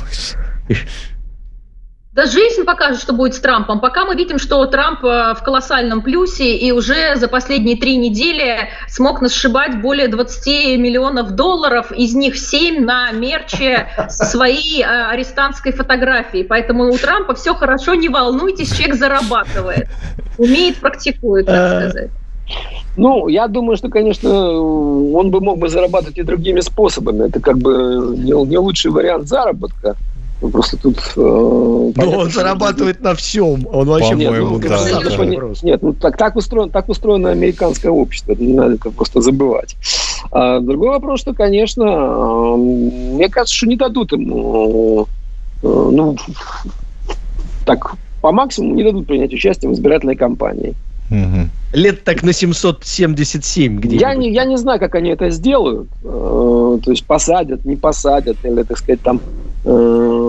Да жизнь покажет, что будет с Трампом. Пока мы видим, что Трамп в колоссальном плюсе и уже за последние три недели смог насшибать более двадцать миллионов долларов, из них семь на мерче со своей арестантской фотографией. Поэтому у Трампа все хорошо, не волнуйтесь, человек зарабатывает. Умеет, практикует, так сказать. Ну, я думаю, что, конечно, он бы мог бы зарабатывать и другими способами. Это как бы не лучший вариант заработка. Просто тут... Э, понятно, но он зарабатывает на всем. Он вообще... Нет, ну, да, да. Не, нет, ну так, так, устроено, так устроено американское общество. Не надо это просто забывать. А другой вопрос, что, конечно, э, мне кажется, что не дадут ему... Э, ну, так, по максимуму не дадут принять участие в избирательной кампании. Угу. Лет так на семьсот семьдесят семь где-нибудь. Я не, я не знаю, как они это сделают. Э, то есть посадят, не посадят, или, так сказать, там... Э,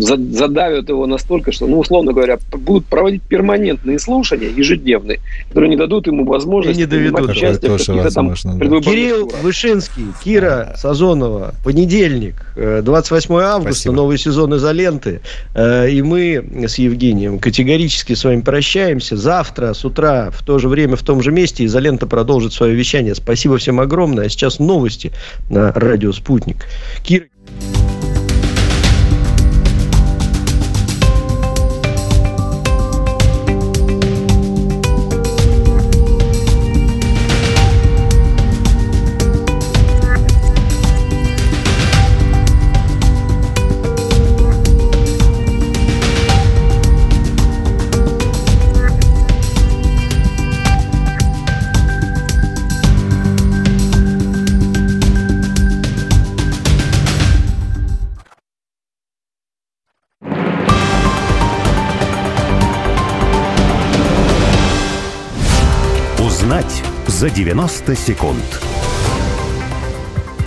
задавят его настолько, что, ну, условно говоря, будут проводить перманентные слушания ежедневные, которые не дадут ему возможности принимать участие в каких-то там предвыборных... Кирилл Вышинский, Кира Сазонова, понедельник, двадцать восьмого августа, спасибо. Новый сезон «Изоленты», и мы с Евгением категорически с вами прощаемся. Завтра с утра в то же время, в том же месте «Изолента» продолжит свое вещание. Спасибо всем огромное. А сейчас новости на радио «Спутник». Кира... за девяносто секунд.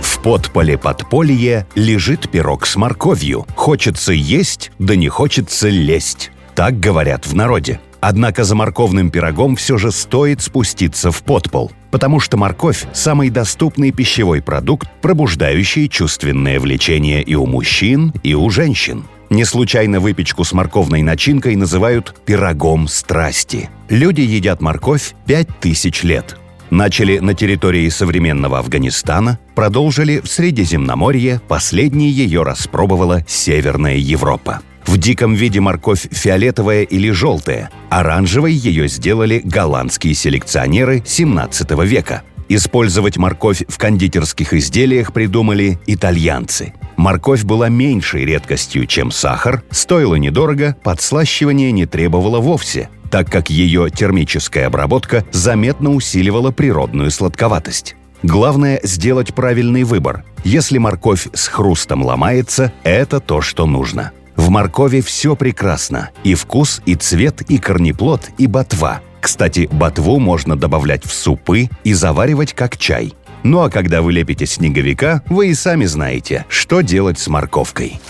В подполе подполье лежит пирог с морковью. Хочется есть, да не хочется лезть. Так говорят в народе. Однако за морковным пирогом все же стоит спуститься в подпол, потому что морковь – самый доступный пищевой продукт, пробуждающий чувственное влечение и у мужчин, и у женщин. Не случайно выпечку с морковной начинкой называют «пирогом страсти». Люди едят морковь пять тысяч лет. Начали на территории современного Афганистана, продолжили в Средиземноморье, последней ее распробовала Северная Европа. В диком виде морковь фиолетовая или желтая, оранжевой ее сделали голландские селекционеры семнадцатого века. Использовать морковь в кондитерских изделиях придумали итальянцы. Морковь была меньшей редкостью, чем сахар, стоила недорого, подслащивание не требовало вовсе, так как ее термическая обработка заметно усиливала природную сладковатость. Главное – сделать правильный выбор. Если морковь с хрустом ломается, это то, что нужно. В моркови все прекрасно – и вкус, и цвет, и корнеплод, и ботва. Кстати, ботву можно добавлять в супы и заваривать как чай. Ну а когда вы лепите снеговика, вы и сами знаете, что делать с морковкой.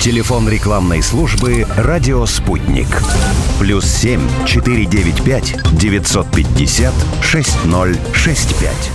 Телефон рекламной службы «Радио Спутник». Плюс семь четыре девять пять девятьсот пятьдесят шесть ноль шесть пять.